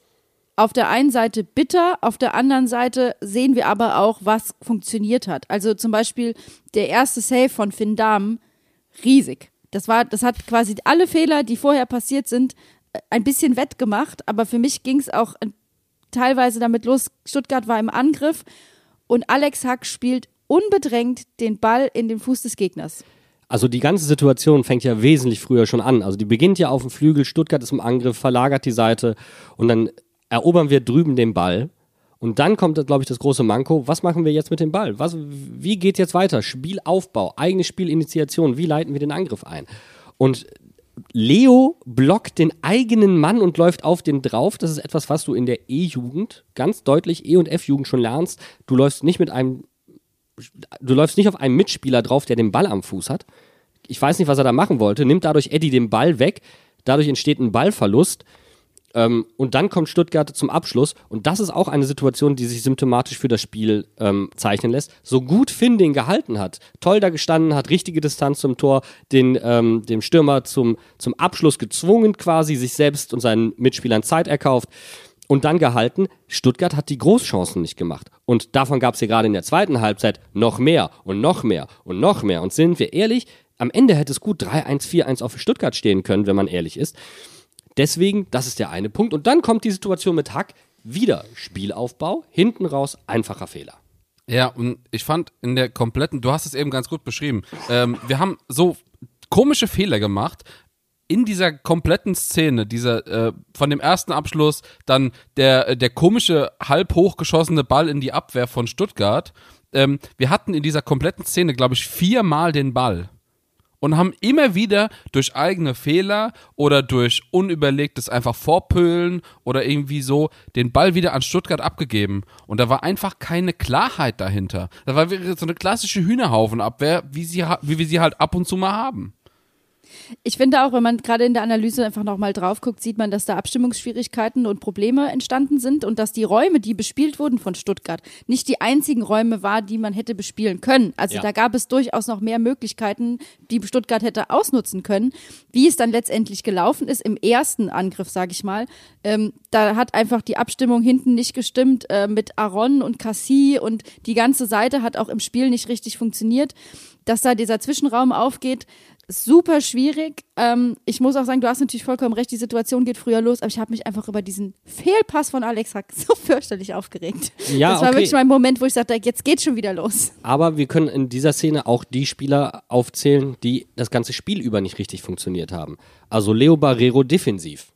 auf der einen Seite bitter, auf der anderen Seite sehen wir aber auch, was funktioniert hat. Also zum Beispiel der erste Save von Finn Dahm, riesig. Das war, das hat quasi alle Fehler, die vorher passiert sind, ein bisschen wettgemacht, aber für mich ging es auch ein teilweise damit los, Stuttgart war im Angriff und Alex Hack spielt unbedrängt den Ball in den Fuß des Gegners. Also die ganze Situation fängt ja wesentlich früher schon an. Also die beginnt ja auf dem Flügel, Stuttgart ist im Angriff, verlagert die Seite und dann erobern wir drüben den Ball. Und dann kommt, glaube ich, das große Manko, was machen wir jetzt mit dem Ball? Was, wie geht jetzt weiter? Spielaufbau, eigene Spielinitiation, wie leiten wir den Angriff ein? Und Leo blockt den eigenen Mann und läuft auf den drauf. Das ist etwas, was du in der E-Jugend ganz deutlich, E- und F-Jugend schon lernst. Du läufst nicht mit einem, du läufst nicht auf einen Mitspieler drauf, der den Ball am Fuß hat. Ich weiß nicht, was er da machen wollte. Nimmt dadurch Eddie den Ball weg. Dadurch entsteht ein Ballverlust. Ähm, und dann kommt Stuttgart zum Abschluss. Und das ist auch eine Situation, die sich symptomatisch für das Spiel ähm, zeichnen lässt. So gut Finn den gehalten hat, toll da gestanden hat, richtige Distanz zum Tor, den ähm, dem Stürmer zum, zum Abschluss gezwungen quasi, sich selbst und seinen Mitspielern Zeit erkauft und dann gehalten. Stuttgart hat die Großchancen nicht gemacht. Und davon gab es ja gerade in der zweiten Halbzeit noch mehr und noch mehr und noch mehr. Und sind wir ehrlich, am Ende hätte es gut drei eins, vier eins auf Stuttgart stehen können, wenn man ehrlich ist. Deswegen, das ist der eine Punkt. Und dann kommt die Situation mit Hack. Wieder Spielaufbau, hinten raus, einfacher Fehler. Ja, und ich fand in der kompletten, du hast es eben ganz gut beschrieben, ähm, wir haben so komische Fehler gemacht in dieser kompletten Szene, dieser äh, von dem ersten Abschluss, dann der, der komische, halb hochgeschossene Ball in die Abwehr von Stuttgart. Ähm, wir hatten in dieser kompletten Szene, glaube ich, viermal den Ball. Und haben immer wieder durch eigene Fehler oder durch unüberlegtes einfach Vorpölen oder irgendwie so den Ball wieder an Stuttgart abgegeben. Und da war einfach keine Klarheit dahinter. Da war wirklich so eine klassische Hühnerhaufenabwehr, wie, sie, wie wir sie halt ab und zu mal haben. Ich finde auch, wenn man gerade in der Analyse einfach nochmal drauf guckt, sieht man, dass da Abstimmungsschwierigkeiten und Probleme entstanden sind und dass die Räume, die bespielt wurden von Stuttgart, nicht die einzigen Räume waren, die man hätte bespielen können. Also ja. Da gab es durchaus noch mehr Möglichkeiten, die Stuttgart hätte ausnutzen können. Wie es dann letztendlich gelaufen ist im ersten Angriff, sage ich mal, ähm, da hat einfach die Abstimmung hinten nicht gestimmt äh, mit Aaron und Cassie und die ganze Seite hat auch im Spiel nicht richtig funktioniert. Dass da dieser Zwischenraum aufgeht, super schwierig. Ähm, ich muss auch sagen, du hast natürlich vollkommen recht, die Situation geht früher los, aber ich habe mich einfach über diesen Fehlpass von Alex Hack so fürchterlich aufgeregt. Ja, das war okay. Wirklich mein Moment, wo ich sagte, jetzt geht's schon wieder los. Aber wir können in dieser Szene auch die Spieler aufzählen, die das ganze Spiel über nicht richtig funktioniert haben. Also Leo Barreiro defensiv.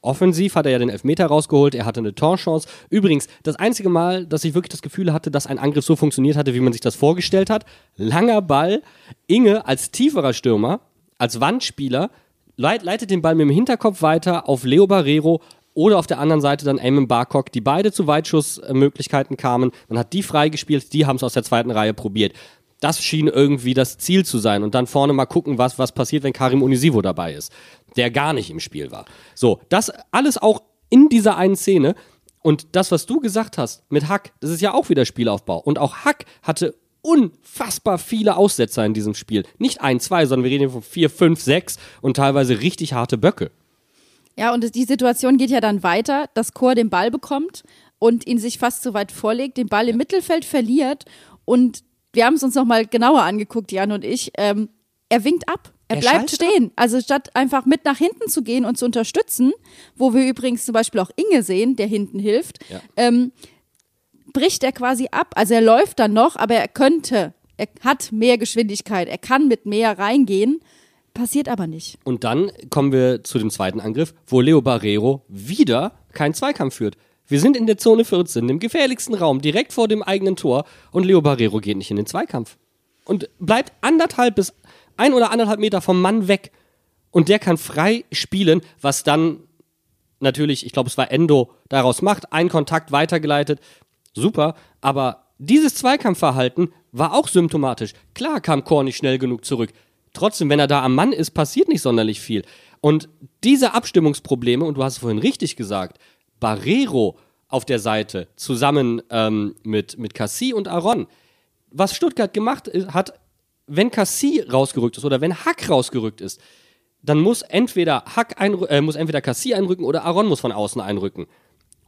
Offensiv hat er ja den Elfmeter rausgeholt, er hatte eine Torchance. Übrigens, das einzige Mal, dass ich wirklich das Gefühl hatte, dass ein Angriff so funktioniert hatte, wie man sich das vorgestellt hat. Langer Ball, Inge als tieferer Stürmer, als Wandspieler, leitet den Ball mit dem Hinterkopf weiter auf Leo Barreiro oder auf der anderen Seite dann Eamon Barcock, die beide zu Weitschussmöglichkeiten kamen. Man hat die freigespielt, die haben es aus der zweiten Reihe probiert. Das schien irgendwie das Ziel zu sein. Und dann vorne mal gucken, was, was passiert, wenn Karim Onisivo dabei ist, der gar nicht im Spiel war. So, das alles auch in dieser einen Szene. Und das, was du gesagt hast mit Hack, das ist ja auch wieder Spielaufbau. Und auch Hack hatte unfassbar viele Aussetzer in diesem Spiel. Nicht ein, zwei, sondern wir reden von vier, fünf, sechs und teilweise richtig harte Böcke. Ja, und die Situation geht ja dann weiter, dass Chor den Ball bekommt und ihn sich fast zu weit vorlegt, den Ball im Mittelfeld verliert und wir haben es uns nochmal genauer angeguckt, Jan und ich. Ähm, er winkt ab. Er, er bleibt stehen. Ab. Also statt einfach mit nach hinten zu gehen und zu unterstützen, wo wir übrigens zum Beispiel auch Inge sehen, der hinten hilft, ja. ähm, bricht er quasi ab. Also er läuft dann noch, aber er könnte, er hat mehr Geschwindigkeit, er kann mit mehr reingehen, passiert aber nicht. Und dann kommen wir zu dem zweiten Angriff, wo Leo Barreiro wieder keinen Zweikampf führt. Wir sind in der Zone vierzehn, im gefährlichsten Raum, direkt vor dem eigenen Tor und Leo Barreiro geht nicht in den Zweikampf. Und bleibt anderthalb bis ein oder anderthalb Meter vom Mann weg. Und der kann frei spielen, was dann natürlich, ich glaube, es war Endo, daraus macht. Ein Kontakt weitergeleitet. Super. Aber dieses Zweikampfverhalten war auch symptomatisch. Klar kam Kor nicht schnell genug zurück. Trotzdem, wenn er da am Mann ist, passiert nicht sonderlich viel. Und diese Abstimmungsprobleme, und du hast es vorhin richtig gesagt, Barreiro auf der Seite, zusammen ähm, mit, mit Cassie und Aron. Was Stuttgart gemacht hat, wenn Cassie rausgerückt ist oder wenn Hack rausgerückt ist, dann muss entweder Hack einr- äh, muss entweder Cassie einrücken oder Aron muss von außen einrücken.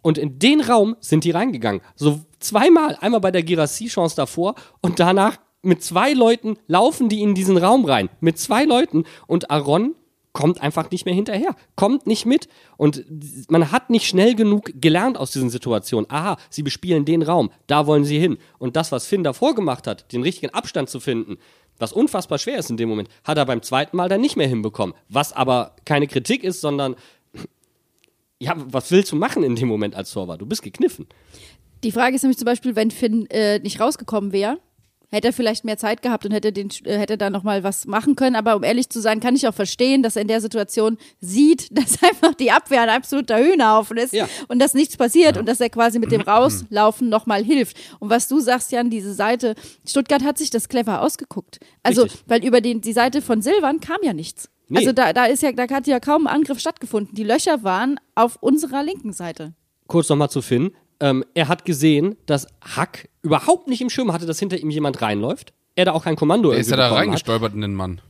Und in den Raum sind die reingegangen. So zweimal, einmal bei der Girassi-Chance davor und danach mit zwei Leuten laufen die in diesen Raum rein. Mit zwei Leuten und Aron kommt einfach nicht mehr hinterher, kommt nicht mit. Und man hat nicht schnell genug gelernt aus diesen Situationen. Aha, sie bespielen den Raum, da wollen sie hin. Und das, was Finn davor gemacht hat, den richtigen Abstand zu finden, was unfassbar schwer ist in dem Moment, hat er beim zweiten Mal dann nicht mehr hinbekommen. Was aber keine Kritik ist, sondern ja, was willst du machen in dem Moment als Torwart? Du bist gekniffen. Die Frage ist nämlich zum Beispiel, wenn Finn äh, nicht rausgekommen wäre, hätte er vielleicht mehr Zeit gehabt und hätte, den, hätte da nochmal was machen können. Aber um ehrlich zu sein, kann ich auch verstehen, dass er in der Situation sieht, dass einfach die Abwehr ein absoluter Hühnerhaufen ist ja. und dass nichts passiert ja. und dass er quasi mit dem Rauslaufen nochmal hilft. Und was du sagst, Jan, diese Seite, Stuttgart hat sich das clever ausgeguckt. Also, richtig. Weil über den, die Seite von Silvan kam ja nichts. Nee. Also da, da, ist ja, da hat ja kaum ein Angriff stattgefunden. Die Löcher waren auf unserer linken Seite. Kurz nochmal zu Finn. Ähm, er hat gesehen, dass Hack überhaupt nicht im Schirm hatte, dass hinter ihm jemand reinläuft. Er da auch kein Kommando. Er ist ja da reingestolpert in den Mann.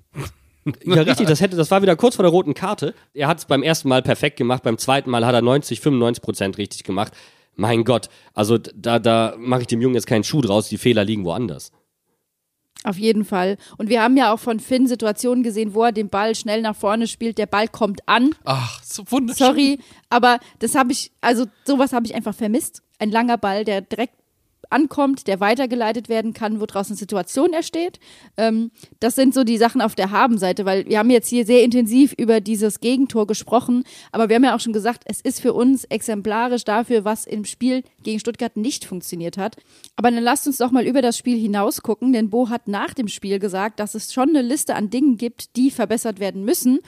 Ja, richtig. Das, hätte, das war wieder kurz vor der roten Karte. Er hat es beim ersten Mal perfekt gemacht. Beim zweiten Mal hat er neunzig, fünfundneunzig Prozent richtig gemacht. Mein Gott. Also da, da mache ich dem Jungen jetzt keinen Schuh draus. Die Fehler liegen woanders. Auf jeden Fall. Und wir haben ja auch von Finn Situationen gesehen, wo er den Ball schnell nach vorne spielt. Der Ball kommt an. Ach, so wunderschön. Sorry, aber das habe ich, also sowas habe ich einfach vermisst. Ein langer Ball, der direkt ankommt, der weitergeleitet werden kann, wo draußen eine Situation entsteht. Ähm, das sind so die Sachen auf der Habenseite, weil wir haben jetzt hier sehr intensiv über dieses Gegentor gesprochen, aber wir haben ja auch schon gesagt, es ist für uns exemplarisch dafür, was im Spiel gegen Stuttgart nicht funktioniert hat. Aber dann lasst uns doch mal über das Spiel hinaus gucken, denn Bo hat nach dem Spiel gesagt, dass es schon eine Liste an Dingen gibt, die verbessert werden müssen.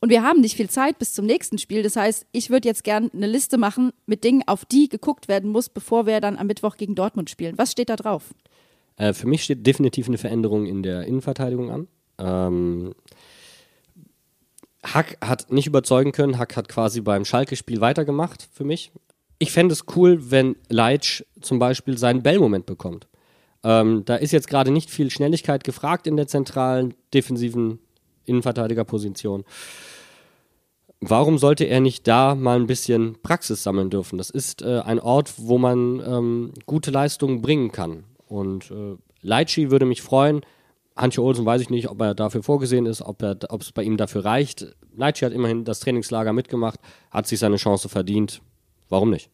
Und wir haben nicht viel Zeit bis zum nächsten Spiel. Das heißt, ich würde jetzt gerne eine Liste machen mit Dingen, auf die geguckt werden muss, bevor wir dann am Mittwoch gegen Dortmund spielen. Was steht da drauf? Äh, für mich steht definitiv eine Veränderung in der Innenverteidigung an. Ähm, Hack hat nicht überzeugen können. Hack hat quasi beim Schalke-Spiel weitergemacht für mich. Ich fände es cool, wenn Leitsch zum Beispiel seinen Bell-Moment bekommt. Ähm, da ist jetzt gerade nicht viel Schnelligkeit gefragt in der zentralen defensiven Innenverteidigerposition. Warum sollte er nicht da mal ein bisschen Praxis sammeln dürfen? Das ist äh, ein Ort, wo man ähm, gute Leistungen bringen kann. Und äh, Leitschi würde mich freuen. Antje Olsen weiß ich nicht, ob er dafür vorgesehen ist, ob es bei ihm dafür reicht. Leitschi hat immerhin das Trainingslager mitgemacht, hat sich seine Chance verdient. Warum nicht?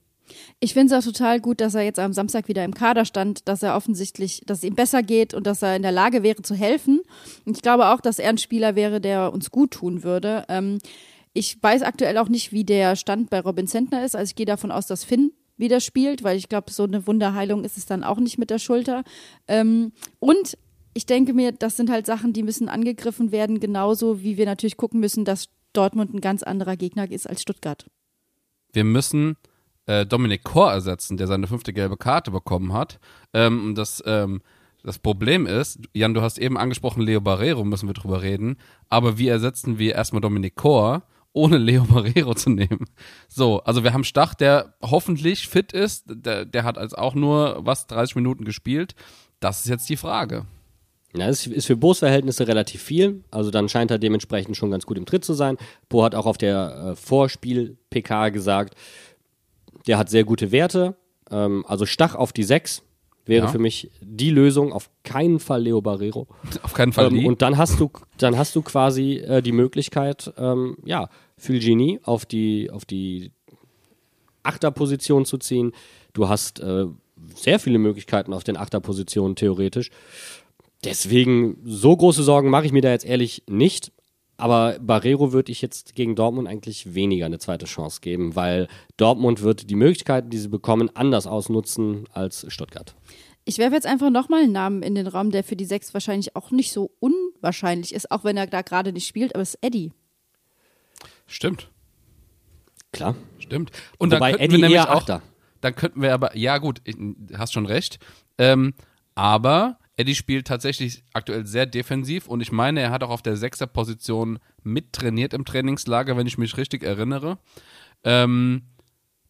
Ich finde es auch total gut, dass er jetzt am Samstag wieder im Kader stand, dass er offensichtlich, dass es ihm besser geht und dass er in der Lage wäre zu helfen. Und ich glaube auch, dass er ein Spieler wäre, der uns gut tun würde. Ähm, ich weiß aktuell auch nicht, wie der Stand bei Robin Zentner ist. Also ich gehe davon aus, dass Finn wieder spielt, weil ich glaube, so eine Wunderheilung ist es dann auch nicht mit der Schulter. Ähm, und ich denke mir, das sind halt Sachen, die müssen angegriffen werden, genauso wie wir natürlich gucken müssen, dass Dortmund ein ganz anderer Gegner ist als Stuttgart. Wir müssen Dominik Kor ersetzen, der seine fünfte gelbe Karte bekommen hat. Ähm, das, ähm, das Problem ist, Jan, du hast eben angesprochen, Leo Barreiro, müssen wir drüber reden, aber wie ersetzen wir erstmal Dominik Kor, ohne Leo Barreiro zu nehmen? So, also wir haben Stach, der hoffentlich fit ist, der, der hat als auch nur, was, dreißig Minuten gespielt. Das ist jetzt die Frage. Ja, das ist für Bo's Verhältnisse relativ viel, also dann scheint er dementsprechend schon ganz gut im Tritt zu sein. Bo hat auch auf der äh, Vorspiel-P K gesagt, der hat sehr gute Werte, ähm, also Stach auf die sechs, wäre ja. für mich die Lösung, auf keinen Fall Leo Barreiro. Auf keinen Fall. Ähm, und dann hast du, dann hast du quasi äh, die Möglichkeit, ähm, ja, Fulgini auf die, auf die Achterposition zu ziehen. Du hast äh, sehr viele Möglichkeiten auf den Achterpositionen theoretisch. Deswegen, so große Sorgen mache ich mir da jetzt ehrlich nicht. Aber Barreiro würde ich jetzt gegen Dortmund eigentlich weniger eine zweite Chance geben, weil Dortmund wird die Möglichkeiten, die sie bekommen, anders ausnutzen als Stuttgart. Ich werfe jetzt einfach nochmal einen Namen in den Raum, der für die Sechs wahrscheinlich auch nicht so unwahrscheinlich ist, auch wenn er da gerade nicht spielt, aber es ist Eddie. Stimmt. Klar. Stimmt. Und wobei dann könnten Eddie wir nämlich auch, Achter. Dann könnten wir aber, ja gut, hast schon recht, ähm, aber... Eddie spielt tatsächlich aktuell sehr defensiv und ich meine, er hat auch auf der Sechser-Position mittrainiert im Trainingslager, wenn ich mich richtig erinnere. Ähm,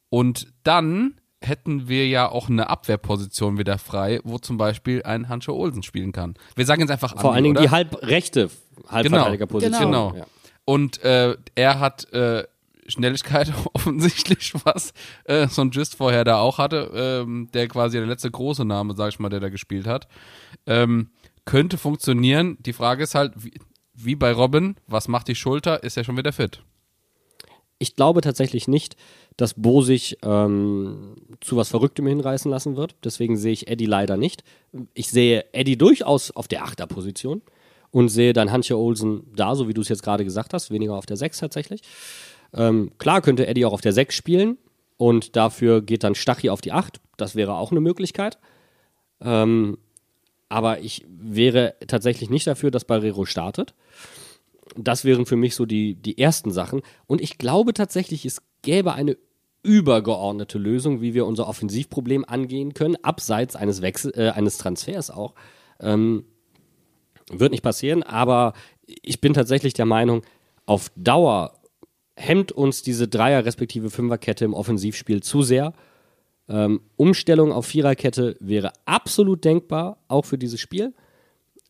und dann hätten wir ja auch eine Abwehrposition wieder frei, wo zum Beispiel ein Hanscho Olsen spielen kann. Wir sagen jetzt einfach Vor Andi, allen Dingen oder? Die halbrechte Halbverteidigerposition. Genau. genau. Ja. Und äh, er hat äh, Schnelligkeit offensichtlich, was äh, so ein Gist vorher da auch hatte, ähm, der quasi der letzte große Name, sag ich mal, der da gespielt hat. Ähm, könnte funktionieren. Die Frage ist halt, wie, wie bei Robin, was macht die Schulter? Ist er schon wieder fit? Ich glaube tatsächlich nicht, dass Bo sich ähm, zu was Verrücktem hinreißen lassen wird. Deswegen sehe ich Eddie leider nicht. Ich sehe Eddie durchaus auf der Achterposition und sehe dann Hanscho Olsen da, so wie du es jetzt gerade gesagt hast, weniger auf der Sechs tatsächlich. Ähm, klar könnte Eddie auch auf der sechs spielen und dafür geht dann Stachy auf die acht. Das wäre auch eine Möglichkeit. Ähm, aber ich wäre tatsächlich nicht dafür, dass Barreiro startet. Das wären für mich so die, die ersten Sachen. Und ich glaube tatsächlich, es gäbe eine übergeordnete Lösung, wie wir unser Offensivproblem angehen können, abseits eines, Wechsel, äh, eines Transfers auch. Ähm, wird nicht passieren, aber ich bin tatsächlich der Meinung, auf Dauer hemmt uns diese Dreier- respektive Fünferkette im Offensivspiel zu sehr. Ähm, Umstellung auf Viererkette wäre absolut denkbar, auch für dieses Spiel.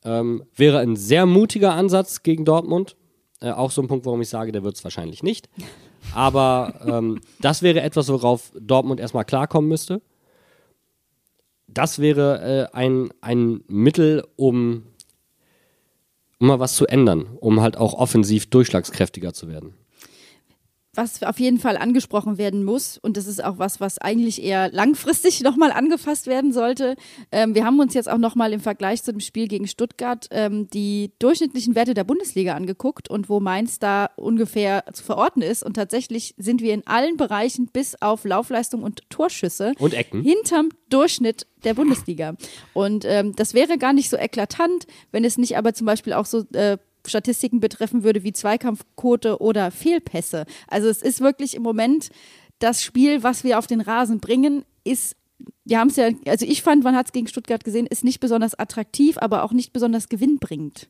Ähm, wäre ein sehr mutiger Ansatz gegen Dortmund. Äh, auch so ein Punkt, warum ich sage, der wird es wahrscheinlich nicht. Aber ähm, das wäre etwas, worauf Dortmund erstmal klarkommen müsste. Das wäre äh, ein, ein Mittel, um, um mal was zu ändern, um halt auch offensiv durchschlagskräftiger zu werden. Was auf jeden Fall angesprochen werden muss, und das ist auch was, was eigentlich eher langfristig nochmal angefasst werden sollte. Ähm, wir haben uns jetzt auch nochmal im Vergleich zu dem Spiel gegen Stuttgart ähm, die durchschnittlichen Werte der Bundesliga angeguckt und wo Mainz da ungefähr zu verorten ist. Und tatsächlich sind wir in allen Bereichen bis auf Laufleistung und Torschüsse und Ecken hinterm Durchschnitt der Bundesliga. Und ähm, das wäre gar nicht so eklatant, wenn es nicht aber zum Beispiel auch so äh, Statistiken betreffen würde wie Zweikampfquote oder Fehlpässe. Also es ist wirklich im Moment das Spiel, was wir auf den Rasen bringen, ist, wir haben es ja, also ich fand, man hat es gegen Stuttgart gesehen, ist nicht besonders attraktiv, aber auch nicht besonders gewinnbringend.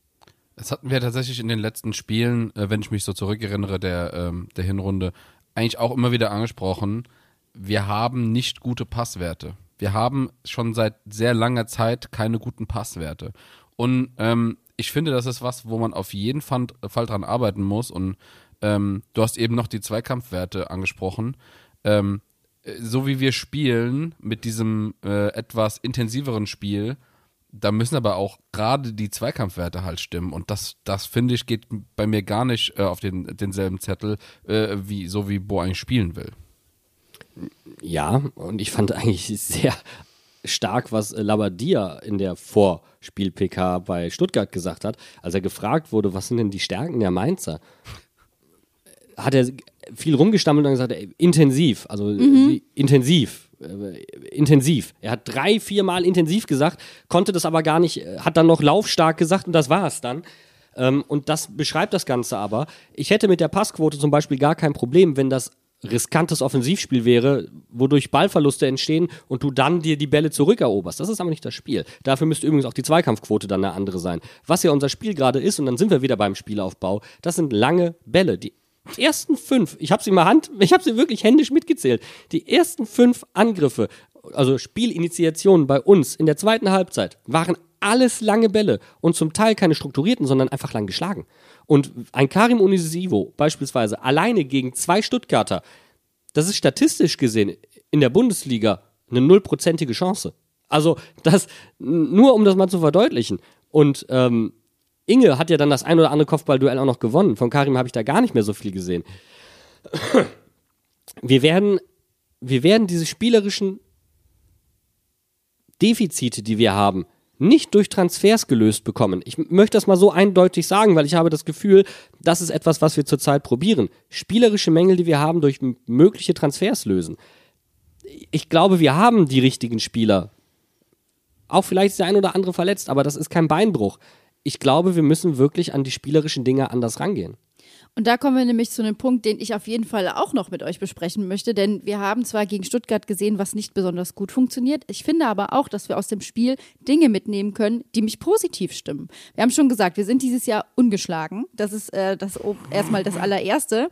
Das hatten wir tatsächlich in den letzten Spielen, wenn ich mich so zurückerinnere, der, der Hinrunde, eigentlich auch immer wieder angesprochen, wir haben nicht gute Passwerte. Wir haben schon seit sehr langer Zeit keine guten Passwerte. Und ähm, ich finde, das ist was, wo man auf jeden Fall dran arbeiten muss. Und ähm, du hast eben noch die Zweikampfwerte angesprochen. Ähm, so wie wir spielen mit diesem äh, etwas intensiveren Spiel, da müssen aber auch gerade die Zweikampfwerte halt stimmen. Und das, das finde ich, geht bei mir gar nicht äh, auf den, denselben Zettel, äh, wie so wie Bo eigentlich spielen will. Ja, und ich fand eigentlich sehr stark, was Labadia in der Vorspiel-P K bei Stuttgart gesagt hat, als er gefragt wurde, was sind denn die Stärken der Mainzer? Hat er viel rumgestammelt und gesagt, ey, intensiv, also mhm. intensiv, äh, intensiv. Er hat drei, vier Mal intensiv gesagt, konnte das aber gar nicht, hat dann noch laufstark gesagt und das war es dann. Ähm, und das beschreibt das Ganze aber. Ich hätte mit der Passquote zum Beispiel gar kein Problem, wenn das riskantes Offensivspiel wäre, wodurch Ballverluste entstehen und du dann dir die Bälle zurückeroberst. Das ist aber nicht das Spiel. Dafür müsste übrigens auch die Zweikampfquote dann eine andere sein. Was ja unser Spiel gerade ist, und dann sind wir wieder beim Spielaufbau, das sind lange Bälle. Die ersten fünf, ich habe sie mal Hand, ich habe sie wirklich händisch mitgezählt, die ersten fünf Angriffe, also Spielinitiationen bei uns in der zweiten Halbzeit, waren alles lange Bälle und zum Teil keine strukturierten, sondern einfach lang geschlagen. Und ein Karim Unisivo beispielsweise alleine gegen zwei Stuttgarter, das ist statistisch gesehen in der Bundesliga eine nullprozentige Chance. Also das, nur um das mal zu verdeutlichen. Und ähm, Inge hat ja dann das ein oder andere Kopfballduell auch noch gewonnen. Von Karim habe ich da gar nicht mehr so viel gesehen. Wir werden, wir werden diese spielerischen Defizite, die wir haben, nicht durch Transfers gelöst bekommen. Ich möchte das mal so eindeutig sagen, weil ich habe das Gefühl, das ist etwas, was wir zurzeit probieren. Spielerische Mängel, die wir haben, durch mögliche Transfers lösen. Ich glaube, wir haben die richtigen Spieler. Auch vielleicht ist der ein oder andere verletzt, aber das ist kein Beinbruch. Ich glaube, wir müssen wirklich an die spielerischen Dinge anders rangehen. Und da kommen wir nämlich zu einem Punkt, den ich auf jeden Fall auch noch mit euch besprechen möchte, denn wir haben zwar gegen Stuttgart gesehen, was nicht besonders gut funktioniert, ich finde aber auch, dass wir aus dem Spiel Dinge mitnehmen können, die mich positiv stimmen. Wir haben schon gesagt, wir sind dieses Jahr ungeschlagen, das ist äh, das erstmal das allererste.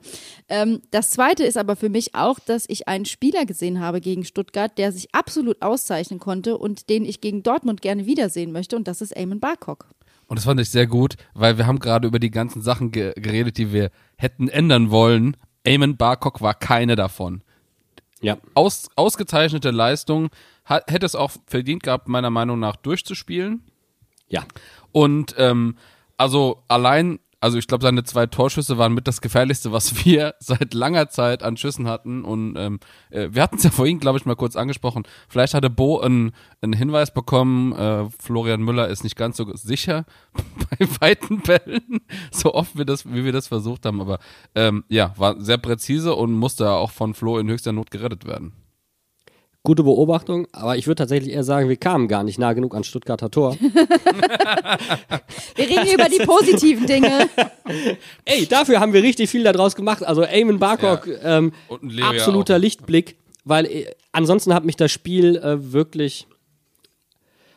Ähm, das zweite ist aber für mich auch, dass ich einen Spieler gesehen habe gegen Stuttgart, der sich absolut auszeichnen konnte und den ich gegen Dortmund gerne wiedersehen möchte, und das ist Eamon Barkok. Und das fand ich sehr gut, weil wir haben gerade über die ganzen Sachen ge- geredet, die wir hätten ändern wollen. Eamon Barkok war keine davon. Ja. Aus, ausgezeichnete Leistung, hat, hätte es auch verdient gehabt, meiner Meinung nach durchzuspielen. Ja. Und ähm, also allein, also ich glaube, seine zwei Torschüsse waren mit das Gefährlichste, was wir seit langer Zeit an Schüssen hatten. Und ähm, wir hatten es ja vorhin, glaube ich, mal kurz angesprochen. Vielleicht hatte Bo einen, einen Hinweis bekommen, äh, Florian Müller ist nicht ganz so sicher bei weiten Bällen, so oft wir das, wie wir das versucht haben. Aber ähm, ja, war sehr präzise und musste auch von Flo in höchster Not gerettet werden. Gute Beobachtung, aber ich würde tatsächlich eher sagen, wir kamen gar nicht nah genug an Stuttgarter Tor. Wir reden über die positiven Dinge. Ey, dafür haben wir richtig viel daraus gemacht. Also Eamon Barkok, ja. ähm, absoluter auch. Lichtblick, weil äh, ansonsten hat mich das Spiel äh, wirklich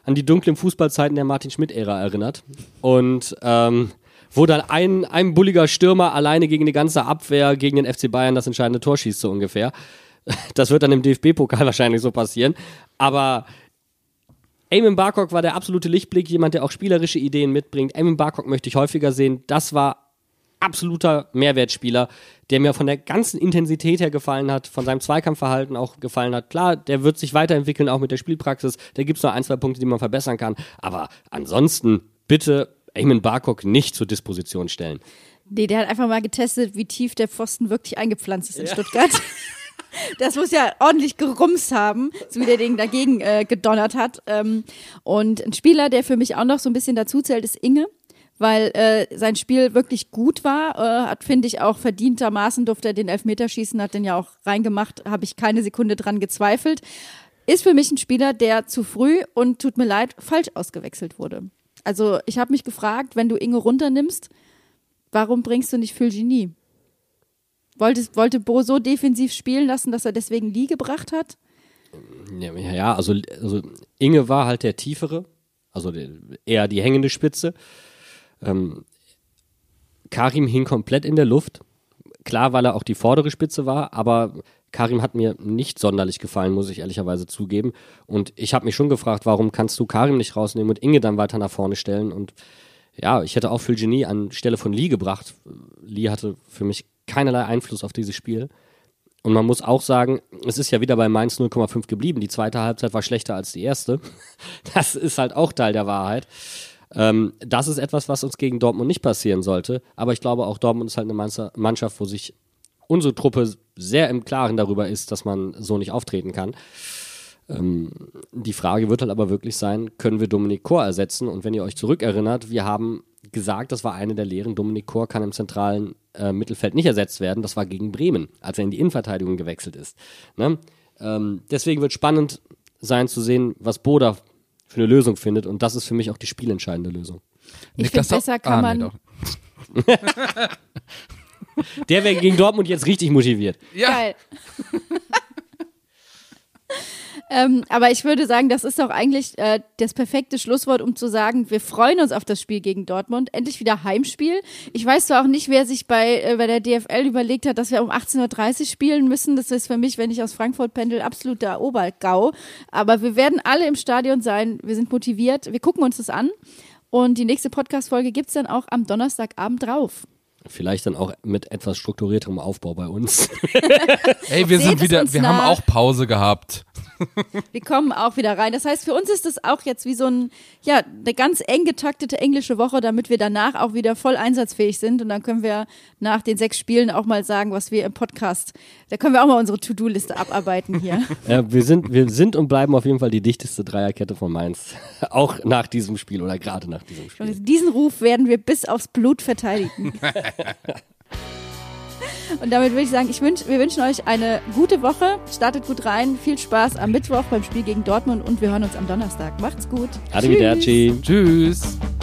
an die dunklen Fußballzeiten der Martin-Schmidt-Ära erinnert. Und ähm, wo dann ein, ein bulliger Stürmer alleine gegen die ganze Abwehr, gegen den F C Bayern das entscheidende Tor schießt, so ungefähr. Das wird dann im D F B-Pokal wahrscheinlich so passieren. Aber Eamon Barkok war der absolute Lichtblick, jemand, der auch spielerische Ideen mitbringt. Eamon Barkok möchte ich häufiger sehen. Das war absoluter Mehrwertspieler, der mir von der ganzen Intensität her gefallen hat, von seinem Zweikampfverhalten auch gefallen hat. Klar, der wird sich weiterentwickeln, auch mit der Spielpraxis. Da gibt es noch ein, zwei Punkte, die man verbessern kann. Aber ansonsten bitte Eamon Barkok nicht zur Disposition stellen. Nee, der hat einfach mal getestet, wie tief der Pfosten wirklich eingepflanzt ist in ja. Stuttgart. Das muss ja ordentlich gerumst haben, so wie der Ding dagegen äh, gedonnert hat. Ähm, und ein Spieler, der für mich auch noch so ein bisschen dazu zählt, ist Inge, weil äh, sein Spiel wirklich gut war. Äh, hat, finde ich, auch verdientermaßen durfte er den Elfmeter schießen, hat den ja auch reingemacht, habe ich keine Sekunde dran gezweifelt. Ist für mich ein Spieler, der zu früh und, tut mir leid, falsch ausgewechselt wurde. Also ich habe mich gefragt, wenn du Inge runternimmst, warum bringst du nicht Fulgini? Wollte, wollte Bo so defensiv spielen lassen, dass er deswegen Lee gebracht hat? Ja, ja also, also Inge war halt der Tiefere, also eher die hängende Spitze. Ähm, Karim hing komplett in der Luft. Klar, weil er auch die vordere Spitze war, aber Karim hat mir nicht sonderlich gefallen, muss ich ehrlicherweise zugeben. Und ich habe mich schon gefragt, warum kannst du Karim nicht rausnehmen und Inge dann weiter nach vorne stellen? Und ja, ich hätte auch Fulgini anstelle von Lee gebracht. Lee hatte für mich keinerlei Einfluss auf dieses Spiel. Und man muss auch sagen, es ist ja wieder bei Mainz null Komma fünf geblieben. Die zweite Halbzeit war schlechter als die erste. Das ist halt auch Teil der Wahrheit. Ähm, das ist etwas, was uns gegen Dortmund nicht passieren sollte. Aber ich glaube, auch Dortmund ist halt eine Mannschaft, wo sich unsere Truppe sehr im Klaren darüber ist, dass man so nicht auftreten kann. Ähm, die Frage wird halt aber wirklich sein, können wir Dominik Kor ersetzen? Und wenn ihr euch zurückerinnert, wir haben gesagt, das war eine der Lehren. Dominik Kor kann im zentralen Äh, Mittelfeld nicht ersetzt werden, das war gegen Bremen, als er in die Innenverteidigung gewechselt ist. Ne? Ähm, deswegen wird spannend sein zu sehen, was Boda für eine Lösung findet, und das ist für mich auch die spielentscheidende Lösung. Ich finde, besser kann ah, man... Nee, der wäre gegen Dortmund jetzt richtig motiviert. Ja. Geil. Ähm, aber ich würde sagen, das ist doch eigentlich äh, das perfekte Schlusswort, um zu sagen, wir freuen uns auf das Spiel gegen Dortmund. Endlich wieder Heimspiel. Ich weiß zwar auch nicht, wer sich bei, äh, bei der D F L überlegt hat, dass wir um achtzehn Uhr dreißig spielen müssen. Das ist für mich, wenn ich aus Frankfurt pendel, absoluter Obergau. Aber wir werden alle im Stadion sein. Wir sind motiviert. Wir gucken uns das an. Und die nächste Podcast-Folge gibt's dann auch am Donnerstagabend drauf. Vielleicht dann auch mit etwas strukturierterem Aufbau bei uns. Ey, wir sind wieder, wir haben auch Pause gehabt. Wir kommen auch wieder rein. Das heißt, für uns ist das auch jetzt wie so ein, ja, eine ganz eng getaktete englische Woche, damit wir danach auch wieder voll einsatzfähig sind. Und dann können wir nach den sechs Spielen auch mal sagen, was wir im Podcast, da können wir auch mal unsere To-Do-Liste abarbeiten hier. Ja, wir sind, wir sind und bleiben auf jeden Fall die dichteste Dreierkette von Mainz. Auch nach diesem Spiel oder gerade nach diesem Spiel. Und diesen Ruf werden wir bis aufs Blut verteidigen. Und damit würde ich sagen, ich wünsch, wir wünschen euch eine gute Woche. Startet gut rein. Viel Spaß am Mittwoch beim Spiel gegen Dortmund und wir hören uns am Donnerstag. Macht's gut. Arrivederci. Tschüss. Tschüss.